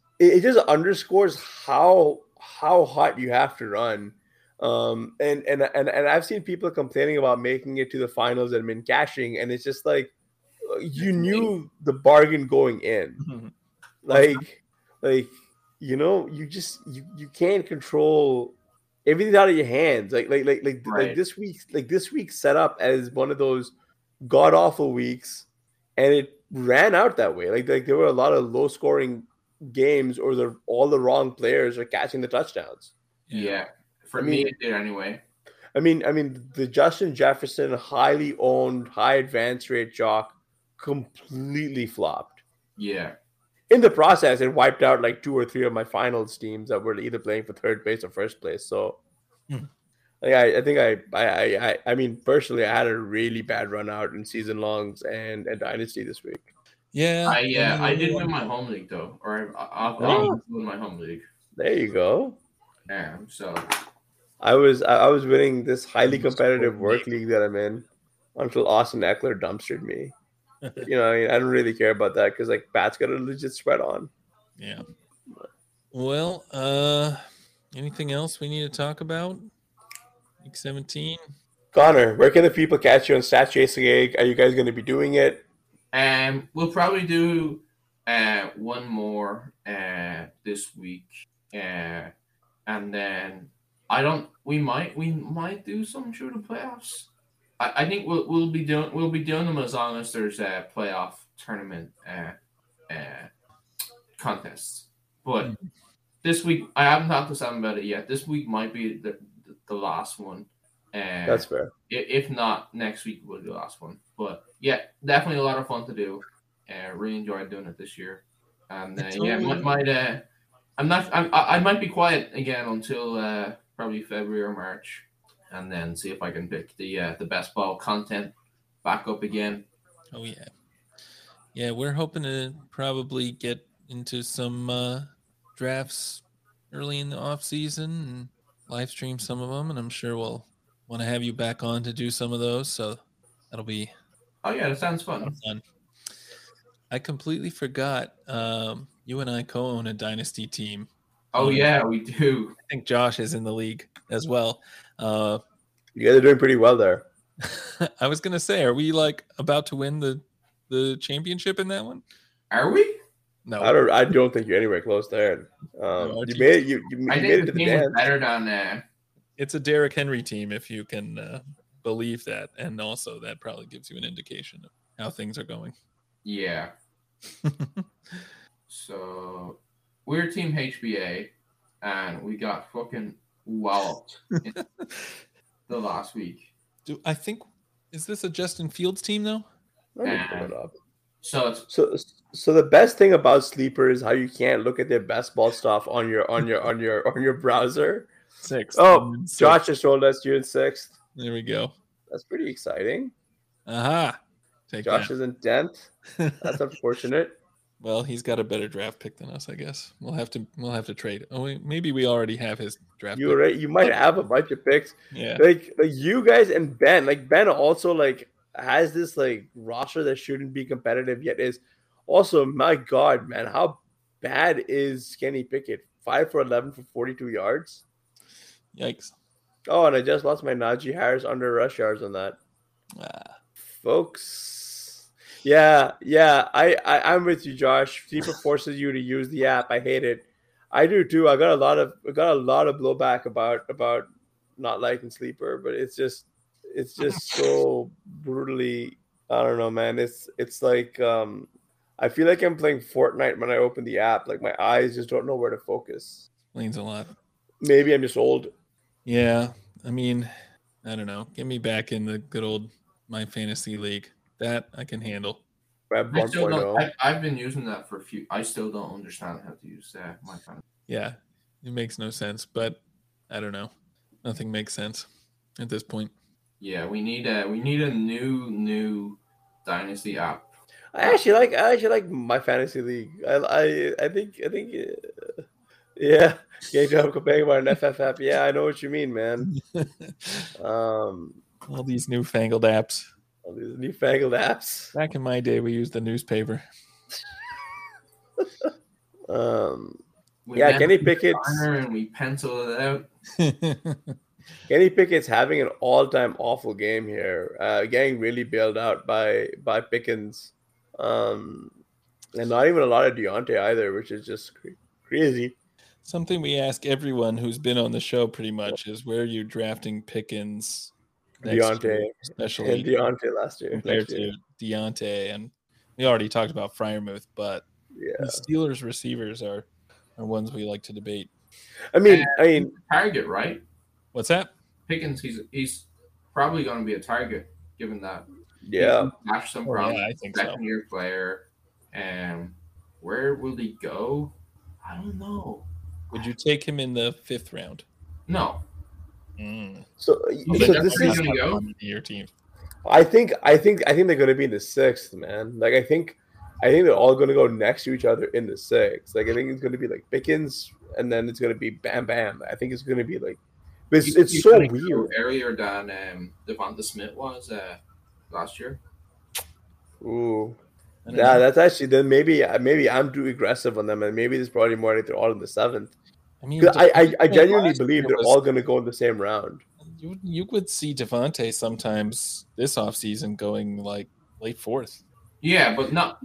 underscores how hot you have to run. And I've seen people complaining about making it to the finals and been cashing, and it's just like, you knew the bargain going in. Mm-hmm. Like you know, you can't control everything out of your hands. Like right. This week set up as one of those god awful weeks, and it ran out that way. Like there were a lot of low scoring games, or all the wrong players are catching the touchdowns. Yeah, me it did anyway. I mean the Justin Jefferson highly owned, high advance rate chalk completely flopped. Yeah. In the process, it wiped out like two or three of my finals teams that were either playing for third place or first place. So, I think personally, I had a really bad run out in season longs and Dynasty this week. Yeah, I did win my home league though, or I won my home league. There you go. Yeah, so I was winning this highly competitive work league that I'm in until Austin Eckler dumpstered me. You know, I don't really care about that because, like, Pat's got a legit sweat on. Yeah. Well, anything else we need to talk about? Week 17. Connor, where can the people catch you on Stat Chasing Egg? Are you guys going to be doing it? We'll probably do one more this week, and then we might do some through the playoffs. I think we'll be doing them as long as there's a playoff tournament contest. But this week, I haven't talked to Sam about it yet. This week might be the last one. That's fair. If not, next week will be the last one. But yeah, definitely a lot of fun to do. Really enjoyed doing it this year. And I might be quiet again until probably February or March. And then see if I can pick the best ball content back up again. Oh yeah, we're hoping to probably get into some drafts early in the off season and live stream some of them. And I'm sure we'll want to have you back on to do some of those. So that'll be. Oh yeah, that sounds fun. I completely forgot. You and I co-own a dynasty team. Oh, yeah, we do. I think Josh is in the league as well. You guys are doing pretty well there. I was going to say, are we like about to win the championship in that one? Are we? No, I don't think you're anywhere close there. You made it to the dance. Better down there. It's a Derrick Henry team, if you can believe that, and also that probably gives you an indication of how things are going. Yeah. So we're Team HBA, and we got fucking walloped in the last week. Is this a Justin Fields team though? So the best thing about Sleeper is how you can't look at their best ball stuff on your browser. Sixth. Oh, Josh just told us you're in sixth. There we go. That's pretty exciting. Aha. Uh-huh. Josh is in 10th. That's unfortunate. Well, he's got a better draft pick than us, I guess. We'll have to trade. Oh, maybe we already have his draft. You might have a bunch of picks. Yeah. Like you guys and Ben. Like Ben also like has this like roster that shouldn't be competitive yet is. Also, my God, man, how bad is Kenny Pickett? 5 for 11 for 42 yards. Yikes! Oh, and I just lost my Najee Harris under rush yards on that. Folks. Yeah, I'm with you, Josh. Sleeper forces you to use the app. I hate it. I do too. I got a lot of blowback about not liking Sleeper, but it's just so brutally. I don't know, man. It's like I feel like I'm playing Fortnite when I open the app. Like my eyes just don't know where to focus. Leans a lot. Maybe I'm just old. Yeah, I mean, I don't know. Get me back in the good old my fantasy league. That I can handle. I've been using that for a few. I still don't understand how to use that. My time. Yeah, it makes no sense. But I don't know. Nothing makes sense at this point. Yeah, we need a new dynasty app. I actually like my fantasy league. I think. Yeah, game job comparing about an FF app. Yeah, I know what you mean, man. All these newfangled apps. All these newfangled apps. Back in my day, we used the newspaper. Kenny Pickett's... And we penciled it out. Kenny Pickett's having an all-time awful game here. Getting really bailed out by Pickens. And not even a lot of Diontae either, which is just crazy. Something we ask everyone who's been on the show pretty much is, where are you drafting Pickens... Diontae last year compared to Diontae, and we already talked about Freiermuth, but yeah, the Steelers receivers are ones we like to debate. I mean target, right? What's that? Pickens, he's probably going to be a target given that. Yeah, match some problems. Yeah, I think second so. Year player, and where will he go? I don't know. Would you take him in the 5th round? No. So this is your team. I think they're going to be in the 6th, man. Like I think they're all going to go next to each other in the 6th. Like I think it's going to be like Pickens, and then it's going to be Bam. I think it's going to be like it's so weird. Earlier than Devonta Smith was last year. Ooh, yeah, that's actually then maybe I'm too aggressive on them, and maybe there's probably more like they're all in the 7th. I mean, I genuinely believe they're all going to go in the same round. You would see Devontae sometimes this offseason going like late 4th. Yeah, but not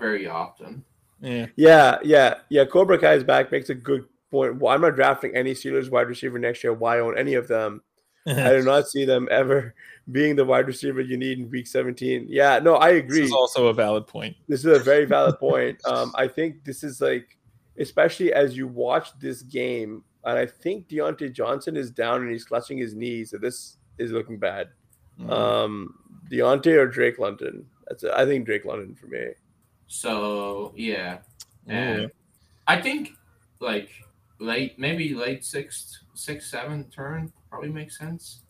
very often. Yeah. Cobra Kai is back. Makes a good point. Well, I'm not drafting any Steelers wide receiver next year. Why own any of them? I do not see them ever being the wide receiver you need in week 17. Yeah, no, I agree. This is also a valid point. This is a very valid point. I think this is like. Especially as you watch this game, and I think Diontae Johnson is down and he's clutching his knees, so this is looking bad. Mm-hmm. Diontae or Drake London? I think Drake London for me. So yeah, I think like maybe late 6th, 7th turn probably makes sense.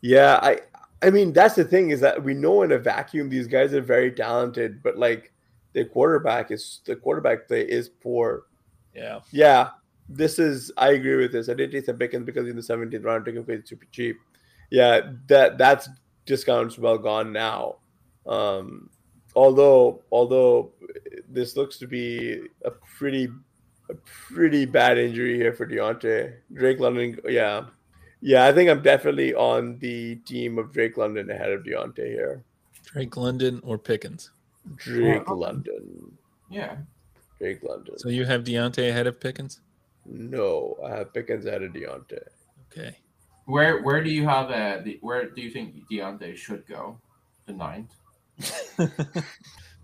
Yeah, I mean that's the thing is that we know in a vacuum these guys are very talented, but like. The quarterback play is poor. Yeah. I agree with this. I did take some Pickens because in the 17th round, ticket was super cheap. Yeah, that's discounts well gone now. Although this looks to be a pretty bad injury here for Diontae. Drake London, yeah. I think I'm definitely on the team of Drake London ahead of Diontae here. Drake London or Pickens? Drake London. Yeah. Drake London. So you have Diontae ahead of Pickens? No, I have Pickens ahead of Diontae. Okay. Where do you have where do you think Diontae should go? The ninth.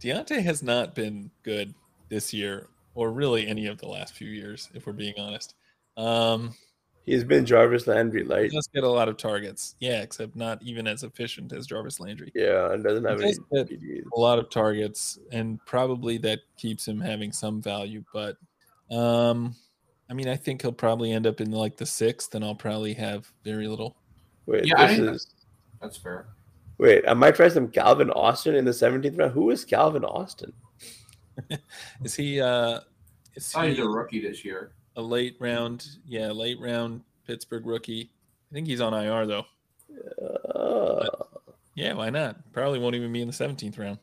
Diontae has not been good this year or really any of the last few years, if we're being honest. He's been Jarvis Landry light. He does get a lot of targets. Yeah, except not even as efficient as Jarvis Landry. Yeah, and doesn't have any PDs. A lot of targets, and probably that keeps him having some value. But, I mean, I think he'll probably end up in like the sixth, and I'll probably have very little. Wait, yeah, that's fair. Wait, I might try some Calvin Austin in the 17th round. Who is Calvin Austin? He's a rookie this year. A late round Pittsburgh rookie. I think he's on IR, though. Yeah, why not? Probably won't even be in the 17th round.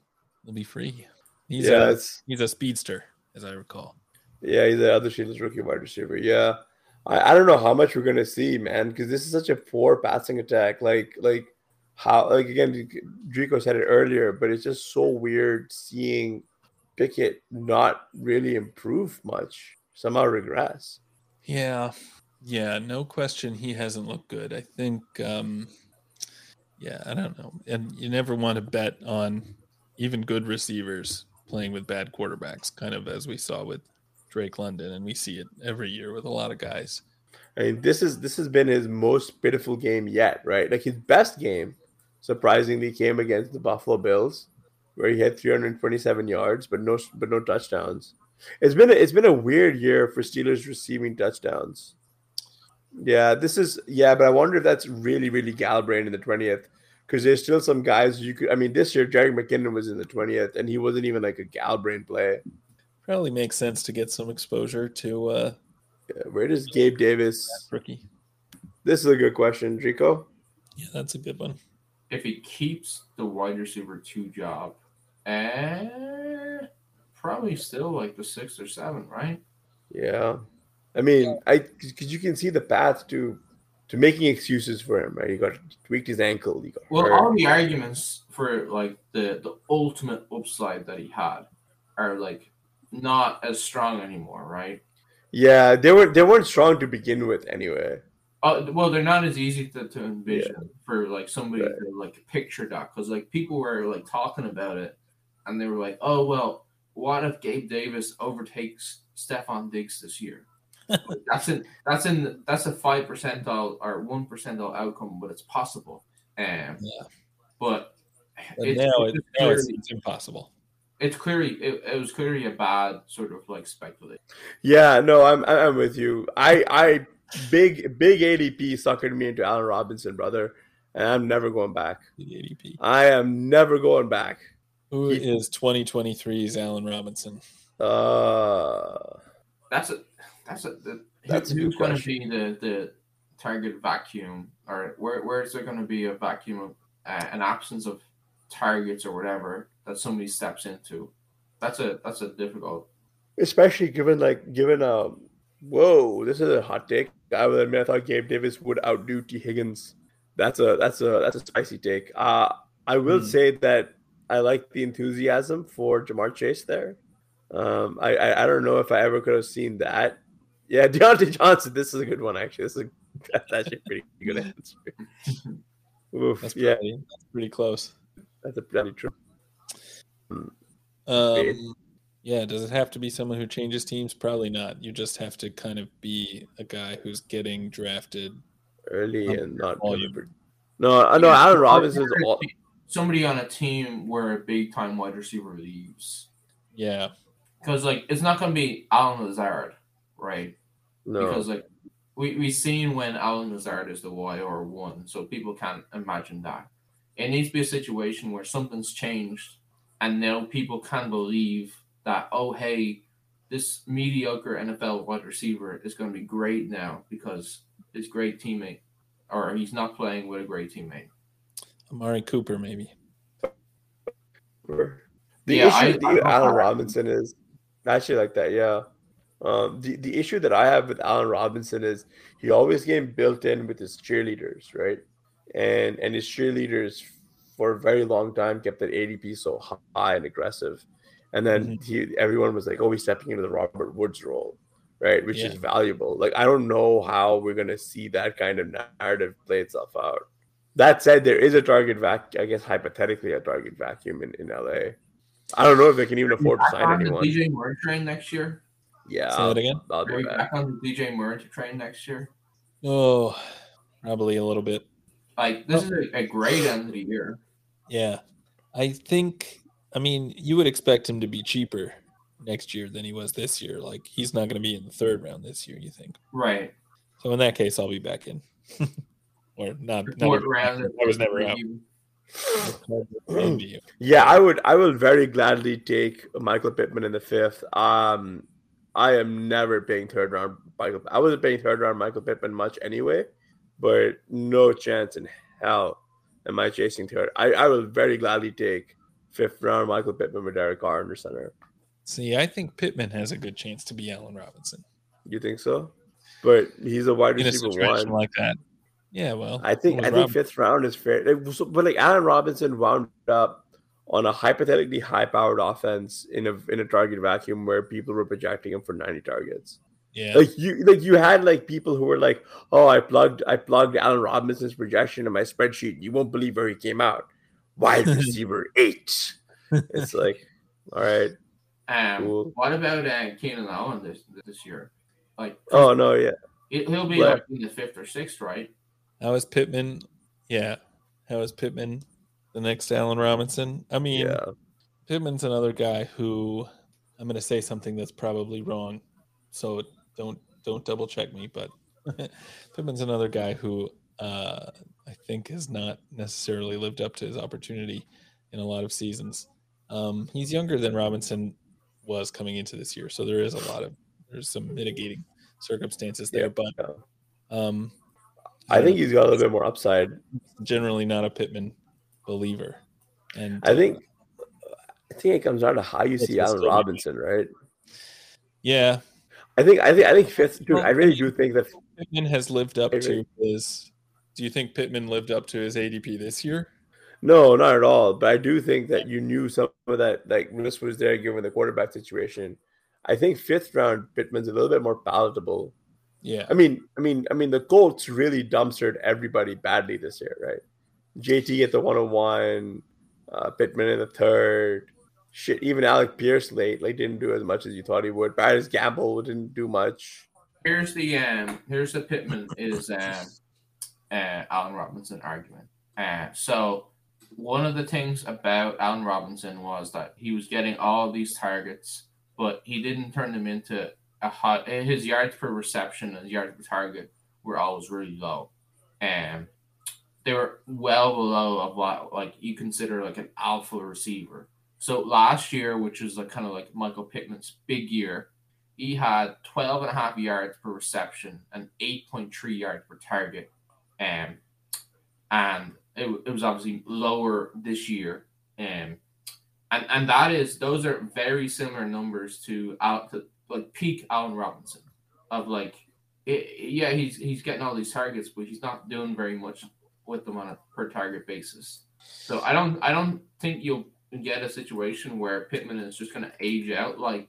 He'll be free. He's a speedster, as I recall. Yeah, he's the other Steelers rookie wide receiver. Yeah. I don't know how much we're going to see, man, because this is such a poor passing attack. Like, again, Drico said it earlier, but it's just so weird seeing Pickett not really improve much, somehow regress. Yeah, no question he hasn't looked good. I think, I don't know. And you never want to bet on even good receivers playing with bad quarterbacks, kind of as we saw with Drake London, and we see it every year with a lot of guys. I mean, this has been his most pitiful game yet, right? Like, his best game, surprisingly, came against the Buffalo Bills, where he had 327 yards, but no touchdowns. It's been a weird year for Steelers receiving touchdowns. Yeah, but I wonder if that's really, really Galbraith in the 20th, because there's still some guys you could. I mean, this year Jerry McKinnon was in the 20th, and he wasn't even like a Galbraith play. Probably makes sense to get some exposure to. Where does Gabe Davis rookie? This is a good question, Drico. Yeah, that's a good one. If he keeps the wide receiver 2 job, and probably still like the 6th or 7th, right? Yeah, I mean, because you can see the path to making excuses for him, right? He got tweaked his ankle. Well, all the arguments for like the ultimate upside that he had are like not as strong anymore, right? Yeah, they weren't strong to begin with anyway. Well, they're not as easy to envision for like somebody to like picture that, because like people were like talking about it and they were like, oh well, what if Gabe Davis overtakes Stephon Diggs this year? Like, that's a 5% or 1% outcome, but it's possible. But now it's impossible. It was clearly a bad sort of like speculation. Yeah, no, I'm with you. I big ADP suckered me into Allen Robinson, brother, and I'm never going back. Big ADP. I am never going back. Who is 2023's Allen Robinson? Who's going to be the target vacuum, or where is there going to be a vacuum of an absence of targets or whatever that somebody steps into? That's a difficult, especially given. Whoa, this is a hot take. I would admit I thought Gabe Davis would outdo T. Higgins. That's a spicy take. I will say that I like the enthusiasm for Jamar Chase there. I don't know if I ever could have seen that. Yeah, Diontae Johnson. This is a good one actually. That's actually a pretty good answer. Oof, that's pretty close. That's a pretty true. Yeah, does it have to be someone who changes teams? Probably not. You just have to kind of be a guy who's getting drafted early and not delivered. No, Allen Robinson's somebody on a team where a big time wide receiver leaves. Yeah, because like it's not going to be Allen Lazard, right? No, because like we've seen when Allen Lazard is the YR1, so people can't imagine that. It needs to be a situation where something's changed, and now people can believe that, oh, hey, this mediocre NFL wide receiver is going to be great now because his great teammate, or he's not playing with a great teammate. Amari Cooper, maybe. The issue with Allen Robinson is not shit like that. Yeah. The issue that I have with Allen Robinson is he always getting built in with his cheerleaders, right? And his cheerleaders for a very long time kept that ADP so high and aggressive. And then everyone was like, oh, he's stepping into the Robert Woods role, right? Which is valuable. Like, I don't know how we're going to see that kind of narrative play itself out. That said, there is a target vacuum, I guess, hypothetically, a target vacuum in LA. I don't know if they can even afford to sign anyone. DJ Moore train next year. Yeah. Say that again. I'll do that. Back on the DJ Moore train next year. Oh, probably a little bit. Like, this is a great end of the year. Yeah. I mean, you would expect him to be cheaper next year than he was this year. Like, he's not going to be in the third round this year, you think? Right. So in that case, I'll be back in. Or not round. I was never out. Yeah, I will very gladly take Michael Pittman in the fifth. I am never paying third round Michael. I wasn't paying third round Michael Pittman much anyway, but no chance in hell am I chasing third. I will very gladly take fifth round Michael Pittman with Derek Carr under center. See, I think Pittman has a good chance to be Allen Robinson. You think so? But he's a wide receiver one like that. Yeah, well, I think fifth round is fair. But like Allen Robinson wound up on a hypothetically high-powered offense in a target vacuum where people were projecting him for 90 targets. Yeah, you had people who were like, "Oh, I plugged Allen Robinson's projection in my spreadsheet. You won't believe where he came out. Wide receiver 8." It's like, all right. Cool. What about Keenan Allen this year? Like, oh no, yeah, he'll be like in the fifth or sixth, right? How is Pittman the next Allen Robinson? I mean, Pittman's another guy who I'm going to say something that's probably wrong, so don't double check me. But Pittman's another guy who I think has not necessarily lived up to his opportunity in a lot of seasons. He's younger than Robinson was coming into this year, so there's some mitigating circumstances there. Yeah. But I think he's got a little bit more upside. Generally not a Pittman believer. And I think it comes down to how you see Allen Robinson, right? Yeah. I think fifth, dude, I really do think that Pittman has lived up to his. Do you think Pittman lived up to his ADP this year? No, not at all. But I do think that you knew some of that, like, risk was there given the quarterback situation. I think fifth round Pittman's a little bit more palatable. Yeah, I mean, the Colts really dumpstered everybody badly this year, right? JT at the 101, Pittman in the third. Shit, even Alec Pierce late didn't do as much as you thought he would. Paris Gamble didn't do much. Here's the Pittman is Allen Robinson argument. So one of the things about Allen Robinson was that he was getting all of these targets, but he didn't turn them into. His yards per reception and yards per target were always really low, and they were well below of what like you consider like an alpha receiver. So last year, which is like kind of like Michael Pittman's big year, he had 12.5 yards per reception and 8.3 yards per target, and it was obviously lower this year, and those are very similar numbers to like peak Allen Robinson of like, he's getting all these targets, but he's not doing very much with them on a per target basis. So I don't think you'll get a situation where Pittman is just going to age out like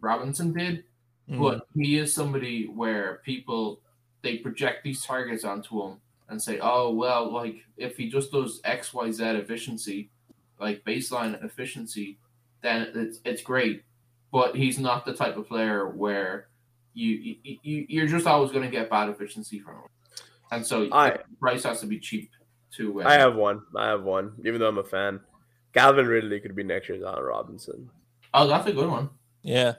Robinson did, but he is somebody where people, they project these targets onto him and say, oh, well, like if he just does X, Y, Z efficiency, like baseline efficiency, then it's great. But he's not the type of player where you're just always going to get bad efficiency from him, and so the price has to be cheap to win. I have one. Even though I'm a fan, Calvin Ridley could be next year's Allen Robinson. Oh, that's a good one. Yeah.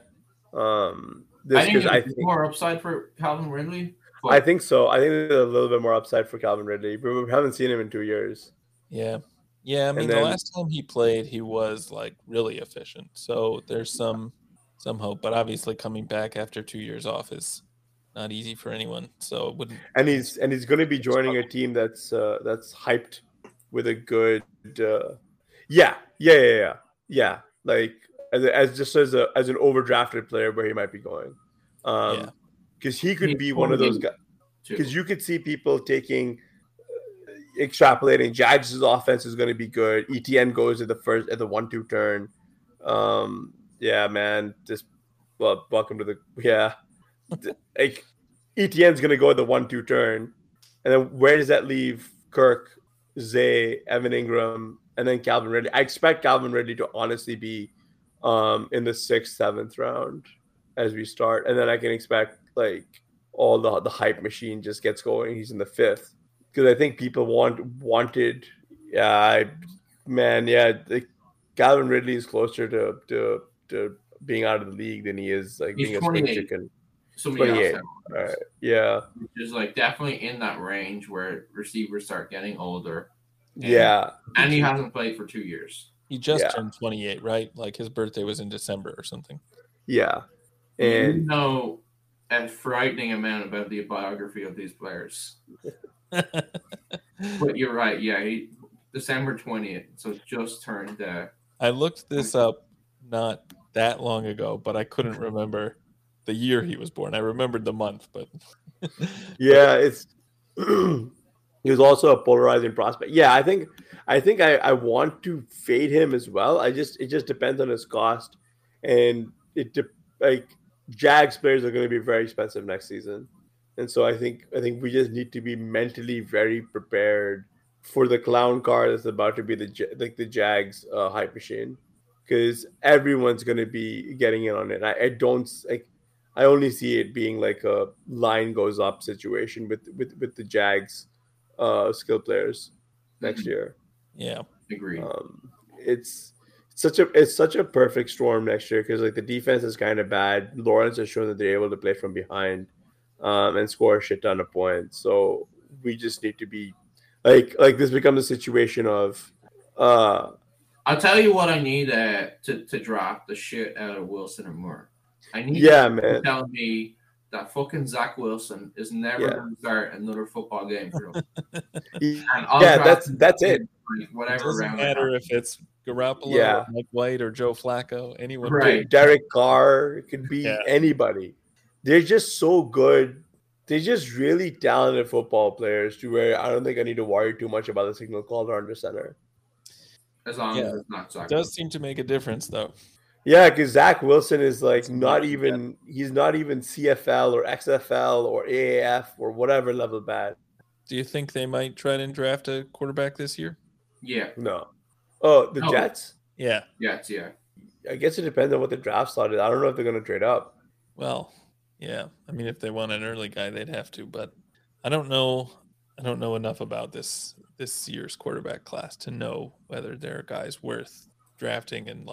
I think more upside for Calvin Ridley. I think so. I think there's a little bit more upside for Calvin Ridley, but we haven't seen him in 2 years. Yeah. Yeah. I mean, the last time he played, he was like really efficient. So there's some hope, but obviously coming back after 2 years off is not easy for anyone. So it wouldn't. And he's going to be joining a team that's hyped with a good. Yeah. like as an overdrafted player where he might be going, because he could be one of those guys. Because you could see people taking, extrapolating, Jags' offense is going to be good. ETN goes at the 1-2 turn. Yeah, man. Just welcome to the like ETN's going to go at the 1-2 turn, and then where does that leave Kirk, Zay, Evan Ingram, and then Calvin Ridley? I expect Calvin Ridley to honestly be in the 6th, 7th round as we start, and then I can expect like all the hype machine just gets going. He's in the 5th. Because I think people wanted, Calvin Ridley is closer to being out of the league than he is like he's being a spring chicken. So 28. All right. Yeah, which is like definitely in that range where receivers start getting older. And he hasn't played for 2 years. He just turned 28, right? Like his birthday was in December or something. Yeah, and you know a frightening amount about the biography of these players. But you're right. Yeah, December 20th. So just turned. I looked this up not that long ago, but I couldn't remember the year he was born. I remembered the month, but he was also a polarizing prospect. Yeah, I think I want to fade him as well. It just depends on his cost, and Jags players are going to be very expensive next season. And so I think we just need to be mentally very prepared for the clown car that's about to be the Jags hype machine, because everyone's going to be getting in on it. I only see it being like a line goes up situation with the Jags skill players next year. Yeah, agree. It's such a perfect storm next year, because like the defense is kind of bad. Lawrence has shown that they're able to play from behind. And score a shit ton of points. So we just need to be like this becomes a situation of I'll tell you what I need to drop the shit out of Wilson and Moore. I need to tell me that fucking Zach Wilson is never going to start another football game for him. That's it. Whatever it doesn't matter if it's Garoppolo, or Mike White, or Joe Flacco, anyone. Right. Derek Carr. It could be anybody. They're just so good. They're just really talented football players to where I don't think I need to worry too much about the signal caller under center. As long as it's not Zach. It does seem to make a difference, though. Yeah, because Zach Wilson is he's not even CFL or XFL or AAF or whatever level bad. Do you think they might try and draft a quarterback this year? Yeah. No. Oh, the Jets? Yeah. Jets, yeah. I guess it depends on what the draft slot is. I don't know if they're going to trade up. Well... yeah, I mean, if they want an early guy, they'd have to. But I don't know enough about this year's quarterback class to know whether there are guys worth drafting and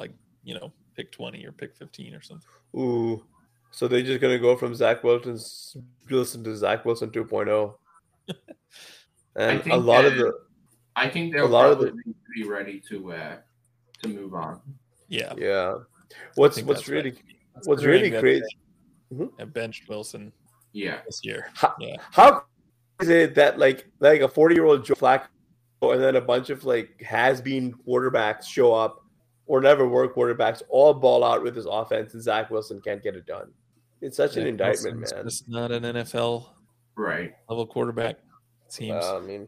pick 20 or pick 15 or something. Ooh, so they're just gonna go from Zach Wilson to Zach Wilson 2.0. And I think they're probably be ready to move on. Yeah, yeah. What's really crazy. And benched Wilson this year. How is it that like a 40-year-old Joe Flacco and then a bunch of has-been quarterbacks show up or never were quarterbacks all ball out with his offense and Zach Wilson can't get it done? It's such an indictment, man. It's not an NFL level quarterback, it seems. Do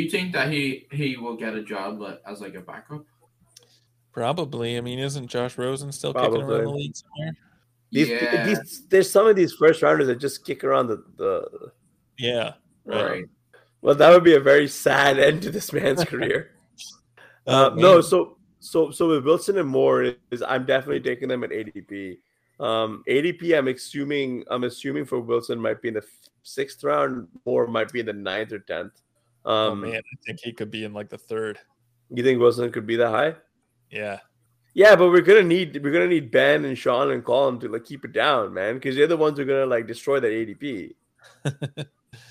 you think that he will get a job as a backup? Probably. I mean, isn't Josh Rosen still kicking around the league somewhere? There's some of these first rounders that just kick around the yeah, right. Well, that would be a very sad end to this man's career. So with Wilson and Moore, I'm definitely taking them at ADP. ADP, I'm assuming for Wilson might be in the 6th round, or might be in the 9th or 10th. I think he could be in the 3rd. You think Wilson could be that high? Yeah, but we're gonna need Ben and Sean and Colin to keep it down, man, because they're the ones who are gonna destroy that ADP.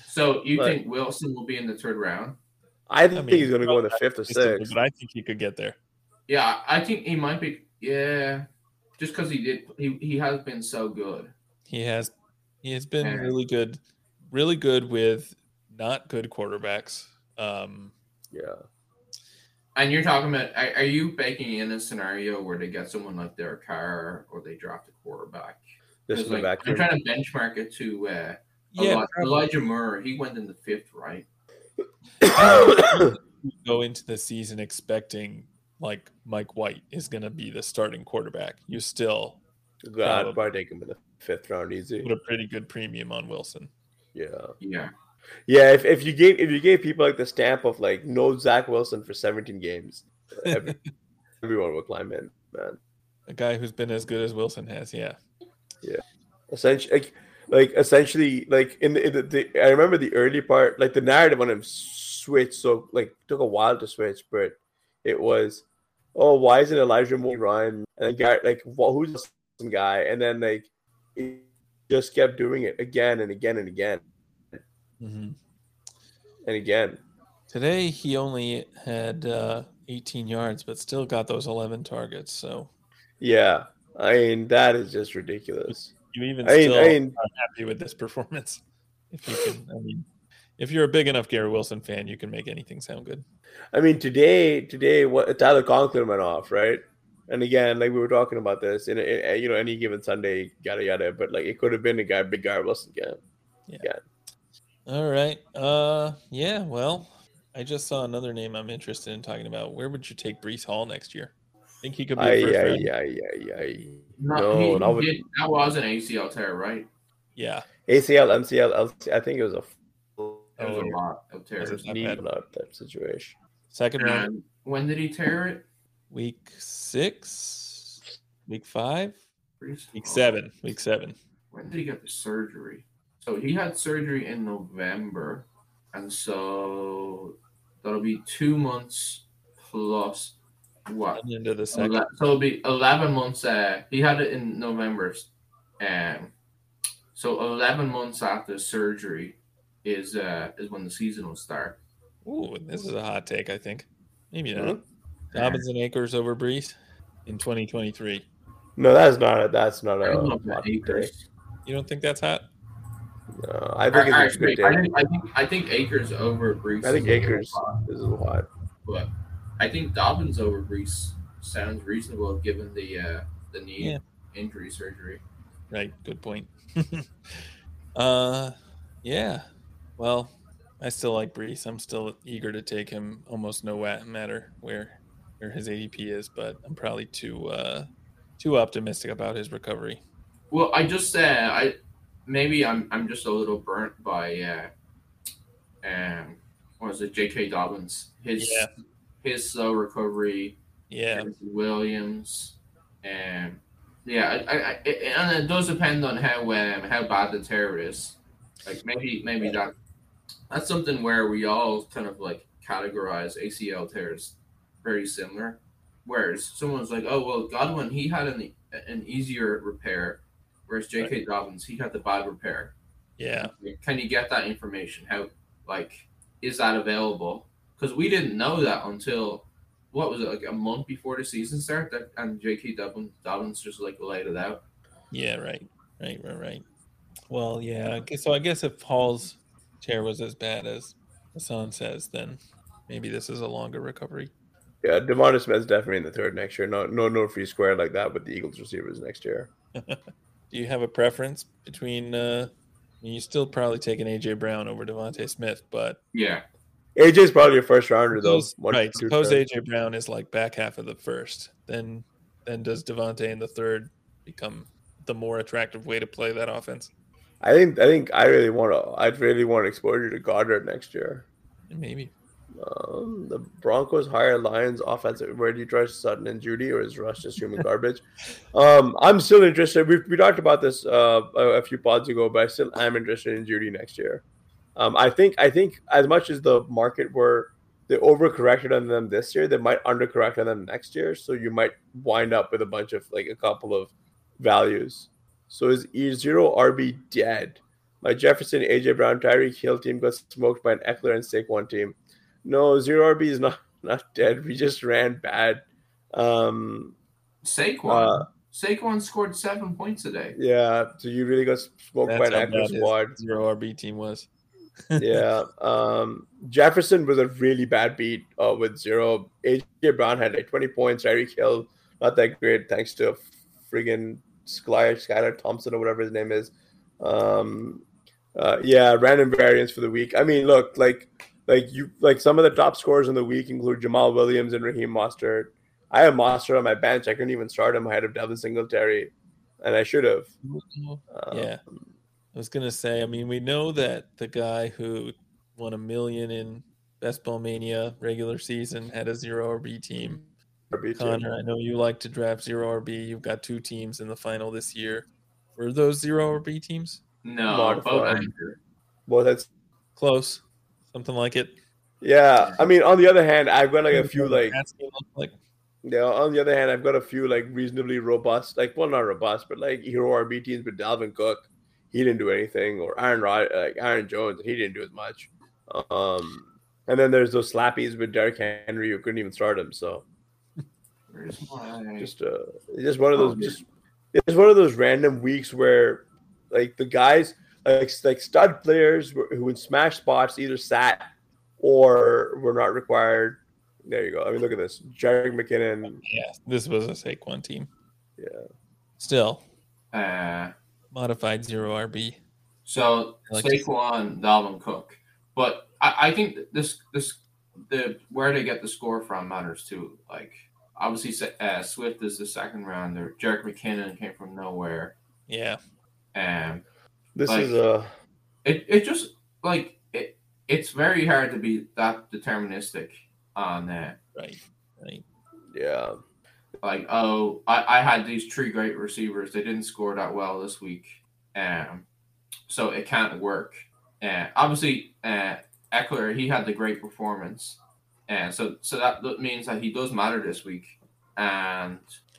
So you think Wilson will be in the 3rd round? I think he's gonna go in the 5th or 6th. But I think he could get there. Yeah, I think he might be. Yeah, just because he has been so good. He has been really good with not good quarterbacks. Yeah. And you're talking about, are you baking in a scenario where they get someone like Derek Carr or they draft a quarterback? I'm trying to benchmark it to Elijah Moore. He went in the fifth, right? Go into the season expecting like Mike White is going to be the starting quarterback. You still got to probably take him in the fifth round easy. Put a pretty good premium on Wilson. Yeah. If you gave people like the stamp of like no Zach Wilson for 17 games, everyone will climb in, man. A guy who's been as good as Wilson has, yeah. Essentially, in the I remember the early part, like the narrative on him switched, so like took a while to switch, but it was, oh, why isn't Elijah Moore run? And the guy, like, well, who's this guy? And then like he just kept doing it again and again and again. Mm-hmm. And again, today he only had 18 yards, but still got those 11 targets. So, yeah, I mean that is just ridiculous. I'm happy with this performance. If you're a big enough Gary Wilson fan, you can make anything sound good. I mean, today, what Tyler Conklin went off, right? And again, like we were talking about this, in any given Sunday, yada yada. But like, it could have been a guy, big Gary Wilson again. Yeah. All right. Well, I just saw another name I'm interested in talking about. Where would you take Breece Hall next year? I think he could be a first round. That was an ACL tear, right? Yeah. ACL, MCL, LCL, I think it was a lot of tears. It was a knee blood type situation. Second round. When did he tear it? Week 7. When did he get the surgery? So he had surgery in November, and so that'll be 2 months plus what? Into the second. So it'll be 11 months. He had it in November. So 11 months after surgery is when the season will start. Ooh, this is a hot take, I think. Maybe not. Dobbins and Akers over Breece in 2023. No, that's not a hot take. You don't think that's hot? No, I think it's a good day. I think Akers over Breece. I think Akers is a lot, but I think Dobbins over Breece sounds reasonable given the knee injury surgery. Right, good point. Well, I still like Breece. I'm still eager to take him. Almost no matter where his ADP is, but I'm probably too optimistic about his recovery. Well, Maybe I'm just a little burnt by J.K. Dobbins, his slow recovery, Williams, and it does depend on how bad the tear is. Like maybe that's something where we all kind of like categorize ACL tears very similar. Whereas someone's like, oh well, Godwin he had an easier repair. Whereas J.K. Dobbins, he had the bad repair. Yeah. Can you get that information? How, is that available? Because we didn't know that until, what was it, a month before the season started? And J.K. Dobbins just, laid it out. Yeah, right. Well, yeah. So I guess if Hall's tear was as bad as Hassan says, then maybe this is a longer recovery. Yeah, Devonta Smith's definitely in the third next year. No free square like that with the Eagles receivers next year. Do you have a preference between you still probably taking A.J. Brown over Devonta Smith, but yeah. A.J.'s probably your first rounder though. Right. Suppose A.J. Brown is back half of the first. Then does Devonta in the third become the more attractive way to play that offense? I'd really want exposure to Goddard next year. Maybe. The Broncos hire Lions offensive. Where do you trust Sutton and Judy, or is Rush just human garbage? I'm still interested. We talked about this a few pods ago, but I still am interested in Judy next year. I think as much as the market were they overcorrected on them this year, they might undercorrect on them next year. So you might wind up with a bunch of a couple of values. So is E0 RB dead? My Jefferson, AJ Brown, Tyreek Hill team got smoked by an Eckler and Saquon team. No, zero RB is not dead. We just ran bad. Saquon scored 7 points today. Yeah, so you really got smoked by an active squad. Zero RB team was. Yeah. Jefferson was a really bad beat with zero. A.J. Brown had like 20 points. Tyreek Hill, not that great, thanks to friggin' Skylar Thompson or whatever his name is. Yeah, random variance for the week. I mean, look, like some of the top scorers in the week include Jamal Williams and Raheem Mostert. I have Mostert on my bench. I couldn't even start him ahead of Devin Singletary, and I should have. Yeah. I was going to say, I mean, we know that the guy who won $1 million in Best Ball Mania regular season had a zero RB team. Connor, I know you like to draft zero RB. You've got two teams in the final this year. Were those zero RB teams? No. Well, that's close. Something like it. Yeah. I mean, on the other hand, I've got like a few reasonably robust, like, well, not robust, but like hero RB teams with Dalvin Cook. He didn't do anything, or Aaron Jones, he didn't do as much. And then there's those slappies with Derrick Henry who couldn't even start him. So just one of those random weeks where like the guys like stud players who in smash spots either sat or were not required. There you go. I mean, look at this, Jerick McKinnon. Yeah, this was a Saquon team. Yeah, still. Modified zero RB. So Saquon, Dalvin Cook, but I think this where they get the score from matters too. Like obviously, Swift is the second rounder. Jerick McKinnon came from nowhere. Yeah, this is a. It's very hard to be that deterministic on that. Right. Yeah. Like, oh, I had these three great receivers. They didn't score that well this week. So it can't work. Obviously, Eckler, he had the great performance. And so that means that he does matter this week. And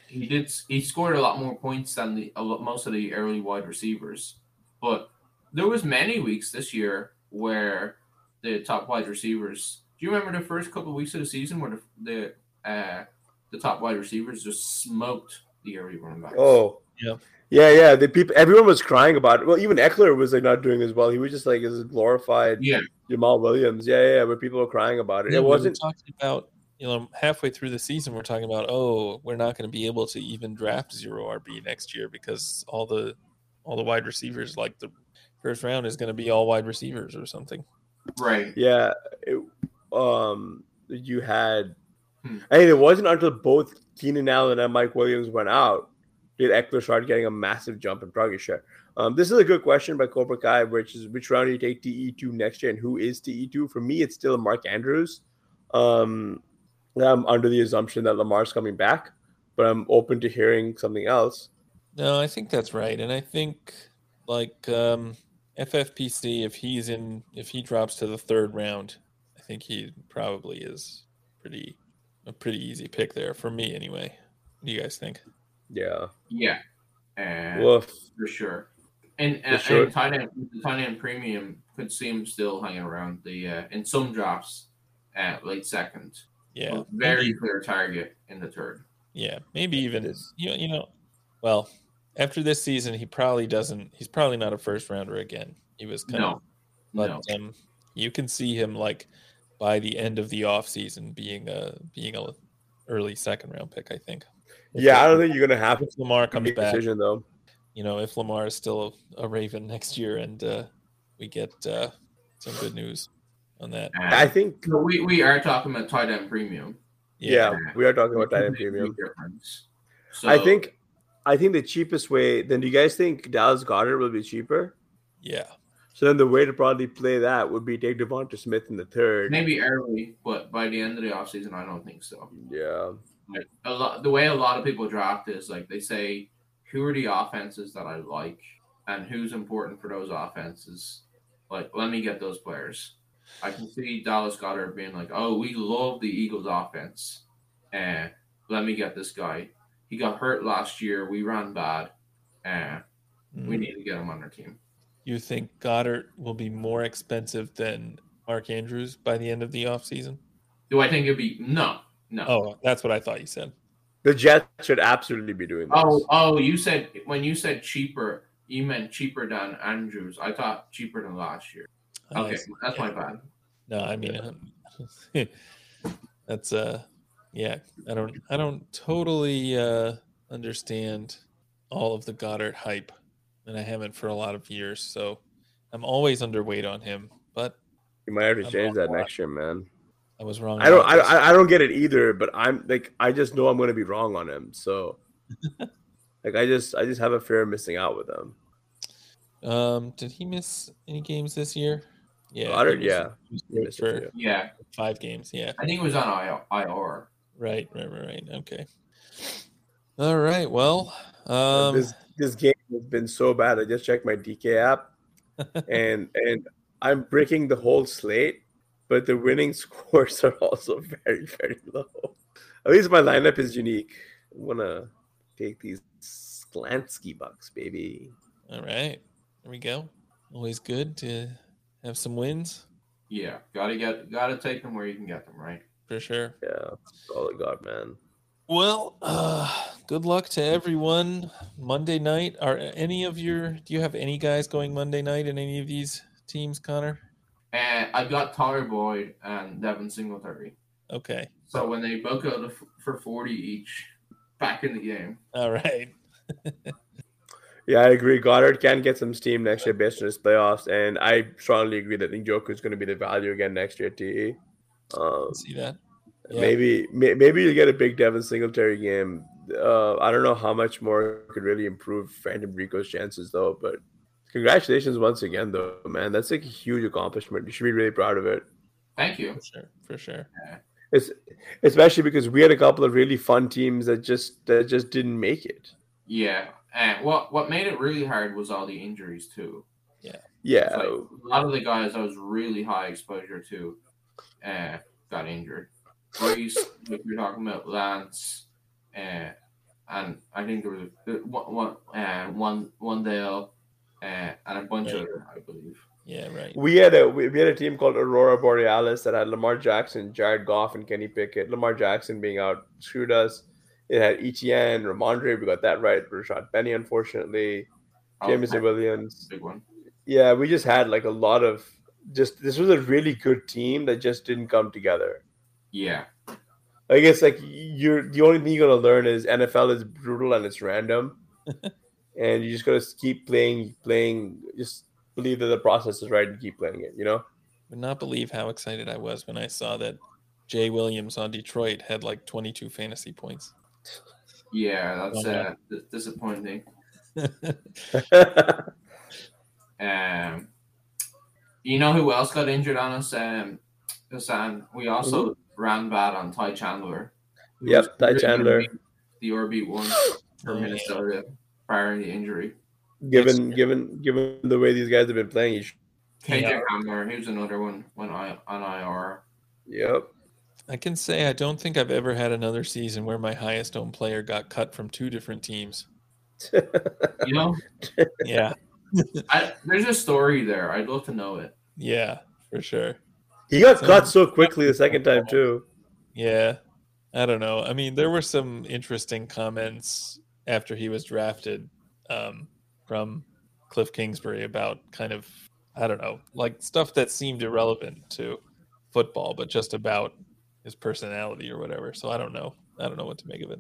he scored a lot more points than most of the early wide receivers. But there was many weeks this year where the top wide receivers... Do you remember the first couple of weeks of the season where the top wide receivers just smoked the early running backs? Oh, yeah. Everyone was crying about it. Well, even Eckler was like not doing as well. He was just like this glorified Jamal Williams. Yeah. But people were crying about it. Yeah, it wasn't talking about, you know, halfway through the season we're talking about, oh, we're not going to be able to even draft zero RB next year because all the wide receivers, like the first round is going to be all wide receivers or something. Right. Yeah. You had. I mean, it wasn't until both Keenan Allen and Mike Williams went out did Eckler start getting a massive jump in target share. This is a good question by Cobra Kai, which is which round do you take TE2 next year and who is TE2? For me, it's still Mark Andrews. I'm under the assumption that Lamar's coming back, but I'm open to hearing something else. No, I think that's right. And I think like FFPC, if he drops to the third round, I think he probably is a pretty easy pick there for me anyway. What do you guys think? Yeah. For sure. And tight end premium could see him still hanging around the in some drafts at late second. Yeah. But very clear target in the third. Yeah, maybe even you know well, after this season he probably he's probably not a first rounder again. He was kind of you can see him like by the end of the offseason being a early second round pick, I think. I don't think you're gonna have if Lamar comes back decision, though. You know, if Lamar is still a Raven next year and we get some good news on that. I think we are talking about tight end premium. Yeah, we are talking about tight end premium. So, I think the cheapest way then do you guys think Dallas Goedert will be cheaper? Yeah. So then the way to probably play that would be take Devonta Smith in the third. Maybe early, but by the end of the offseason, I don't think so. Yeah. Like the way a lot of people draft is like they say, who are the offenses that I like and who's important for those offenses? Like, let me get those players. I can see Dallas Goedert being like, oh, we love the Eagles offense. Let me get this guy. He got hurt last year. We ran bad. We need to get him on our team. You think Goddard will be more expensive than Mark Andrews by the end of the offseason? Do I think it'll be? No. Oh, that's what I thought you said. The Jets should absolutely be doing this. Oh, you said when you said cheaper, you meant cheaper than Andrews. I thought cheaper than last year. Okay, that's my vibe. No, I mean, that's yeah. I don't totally understand all of the Goddard hype, and I haven't for a lot of years. So I'm always underweight on him. But you might have to change that next year, man. I was wrong. I don't get it either. But I'm like, I just know I'm going to be wrong on him. So like, I just have a fear of missing out with him. Did he miss any games this year? Yeah, Goddard, he missed 5 games. Yeah, I think it was on IR. Right. Okay. All right. Well, this game has been so bad. I just checked my DK app, and I'm breaking the whole slate, but the winning scores are also very, very low. At least my lineup is unique. I want to take these Slansky bucks, baby. All right. There we go. Always good to have some wins. Yeah. Gotta take them where you can get them, right? For sure. Yeah. That's all I got, man. Well, good luck to everyone Monday night. Do you have any guys going Monday night in any of these teams, Connor? And I've got Tyler Boyd and Devin Singletary. Okay. So when they both go for 40 each, back in the game. All right. Yeah, I agree. Goddard can get some steam next year based on his playoffs, and I strongly agree that Njoku is going to be the value again next year, TE. See that? Yeah. Maybe you'll get a big Devin Singletary game. I don't know how much more could really improve Phantom Rico's chances, though, but congratulations once again, though, man. That's like a huge accomplishment. You should be really proud of it. Thank you. For sure. Yeah. Especially because we had a couple of really fun teams that just didn't make it. Yeah. And what made it really hard was all the injuries, too. Yeah. Yeah. Like, a lot of the guys I was really high exposure to got injured. Or you're talking about Lance, and I think there was one Dale, and a bunch of them, I believe. Yeah, right. We had a team called Aurora Borealis that had Lamar Jackson, Jared Goff, and Kenny Pickett. Lamar Jackson being out screwed us. It had Etienne, Ramondre. We got that right. Rashad Penny, unfortunately. Jameson Williams. Big one. Yeah, we just had like a lot of this was a really good team that just didn't come together. Yeah. I guess like the only thing you're going to learn is NFL is brutal and it's random. And you just got to keep playing. Just believe that the process is right and keep playing it, you know? Would not believe how excited I was when I saw that Jay Williams on Detroit had like 22 fantasy points. Yeah, that's disappointing. You know who else got injured on us? Hassan. We also ran bad on Ty Chandler. Yep, Ty Chandler, the RB1 for Minnesota prior to the injury. Given the way these guys have been playing, KJ Hamler, here's another one on IR. Yep. I can say I don't think I've ever had another season where my highest owned player got cut from 2 different teams. You know? Yeah. There's a story there. I'd love to know it. Yeah, for sure. He got cut so quickly the second time, too. Yeah. I don't know. I mean, there were some interesting comments after he was drafted from Cliff Kingsbury about kind of, I don't know, like stuff that seemed irrelevant to football, but just about his personality or whatever. So I don't know what to make of it.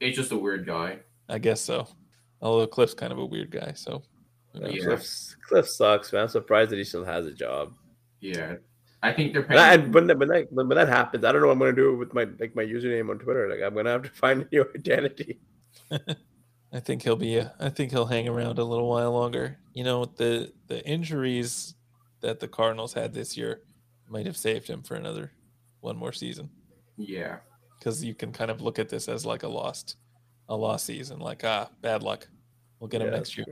He's just a weird guy, I guess. So although Cliff's kind of a weird guy, so yeah. Cliff sucks, man. I'm surprised that he still has a job. Yeah, I think they're paying when that happens, I don't know what I'm gonna do with my username on Twitter. Like, I'm gonna have to find your identity. I think he'll hang around a little while longer. You know, the injuries that the Cardinals had this year might have saved him for another one more season. Yeah. Because you can kind of look at this as like a lost season. Like, bad luck. We'll get him next year.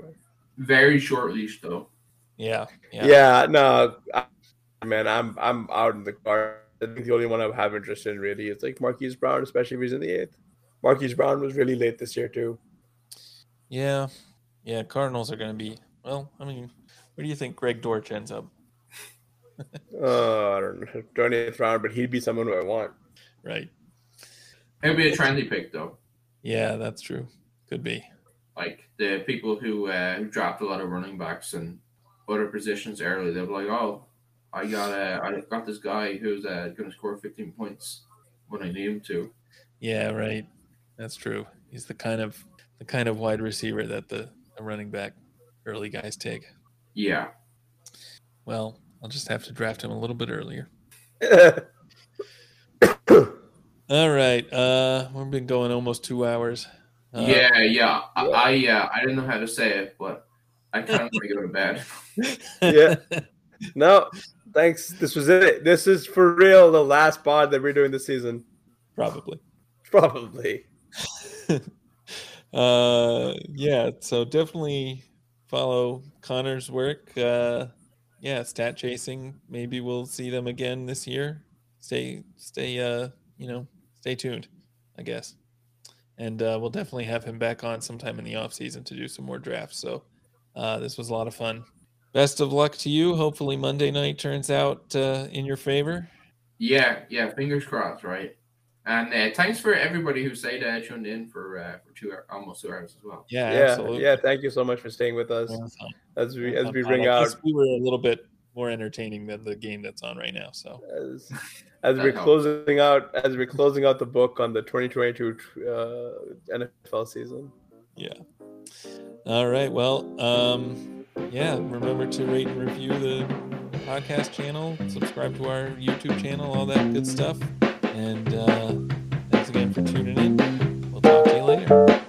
Very short leash, though. Yeah. Yeah, no, man, I'm out in the car. I think the only one I have interest in really is like Marquise Brown, especially if he's in the 8th. Marquise Brown was really late this year, too. Yeah. Yeah, Cardinals are going to be, well, I mean, where do you think Greg Dortch ends up? I don't know, 20th round, but he'd be someone who I want. Right. It'd be a trendy pick, though. Yeah, that's true. Could be. Like the people who dropped a lot of running backs and other positions early, they'd be like, "Oh, I got this guy who's going to score 15 points when I need him to. Yeah, right. That's true. He's the kind of wide receiver that the running back early guys take. Yeah. Well, I'll just have to draft him a little bit earlier. All right. We've been going almost 2 hours. Yeah. I didn't know how to say it, but I kind of want to go to bed. Yeah. No, thanks. This was it. This is for real the last pod that we're doing this season. Probably. Yeah, so definitely follow Connor's work. Stat chasing. Maybe we'll see them again this year. Stay tuned, I guess. And we'll definitely have him back on sometime in the off season to do some more drafts. So this was a lot of fun. Best of luck to you. Hopefully Monday night turns out in your favor. Yeah. Fingers crossed, right? And thanks for everybody who stayed tuned in for almost 2 hours as well. Yeah, absolutely. Yeah, thank you so much for staying with us as we ring out. We were a little bit more entertaining than the game that's on right now. So as we're closing out the book on the 2022 NFL season. Yeah. All right. Well. Remember to rate and review the podcast channel, subscribe to our YouTube channel, all that good stuff. And thanks again for tuning in. We'll talk to you later.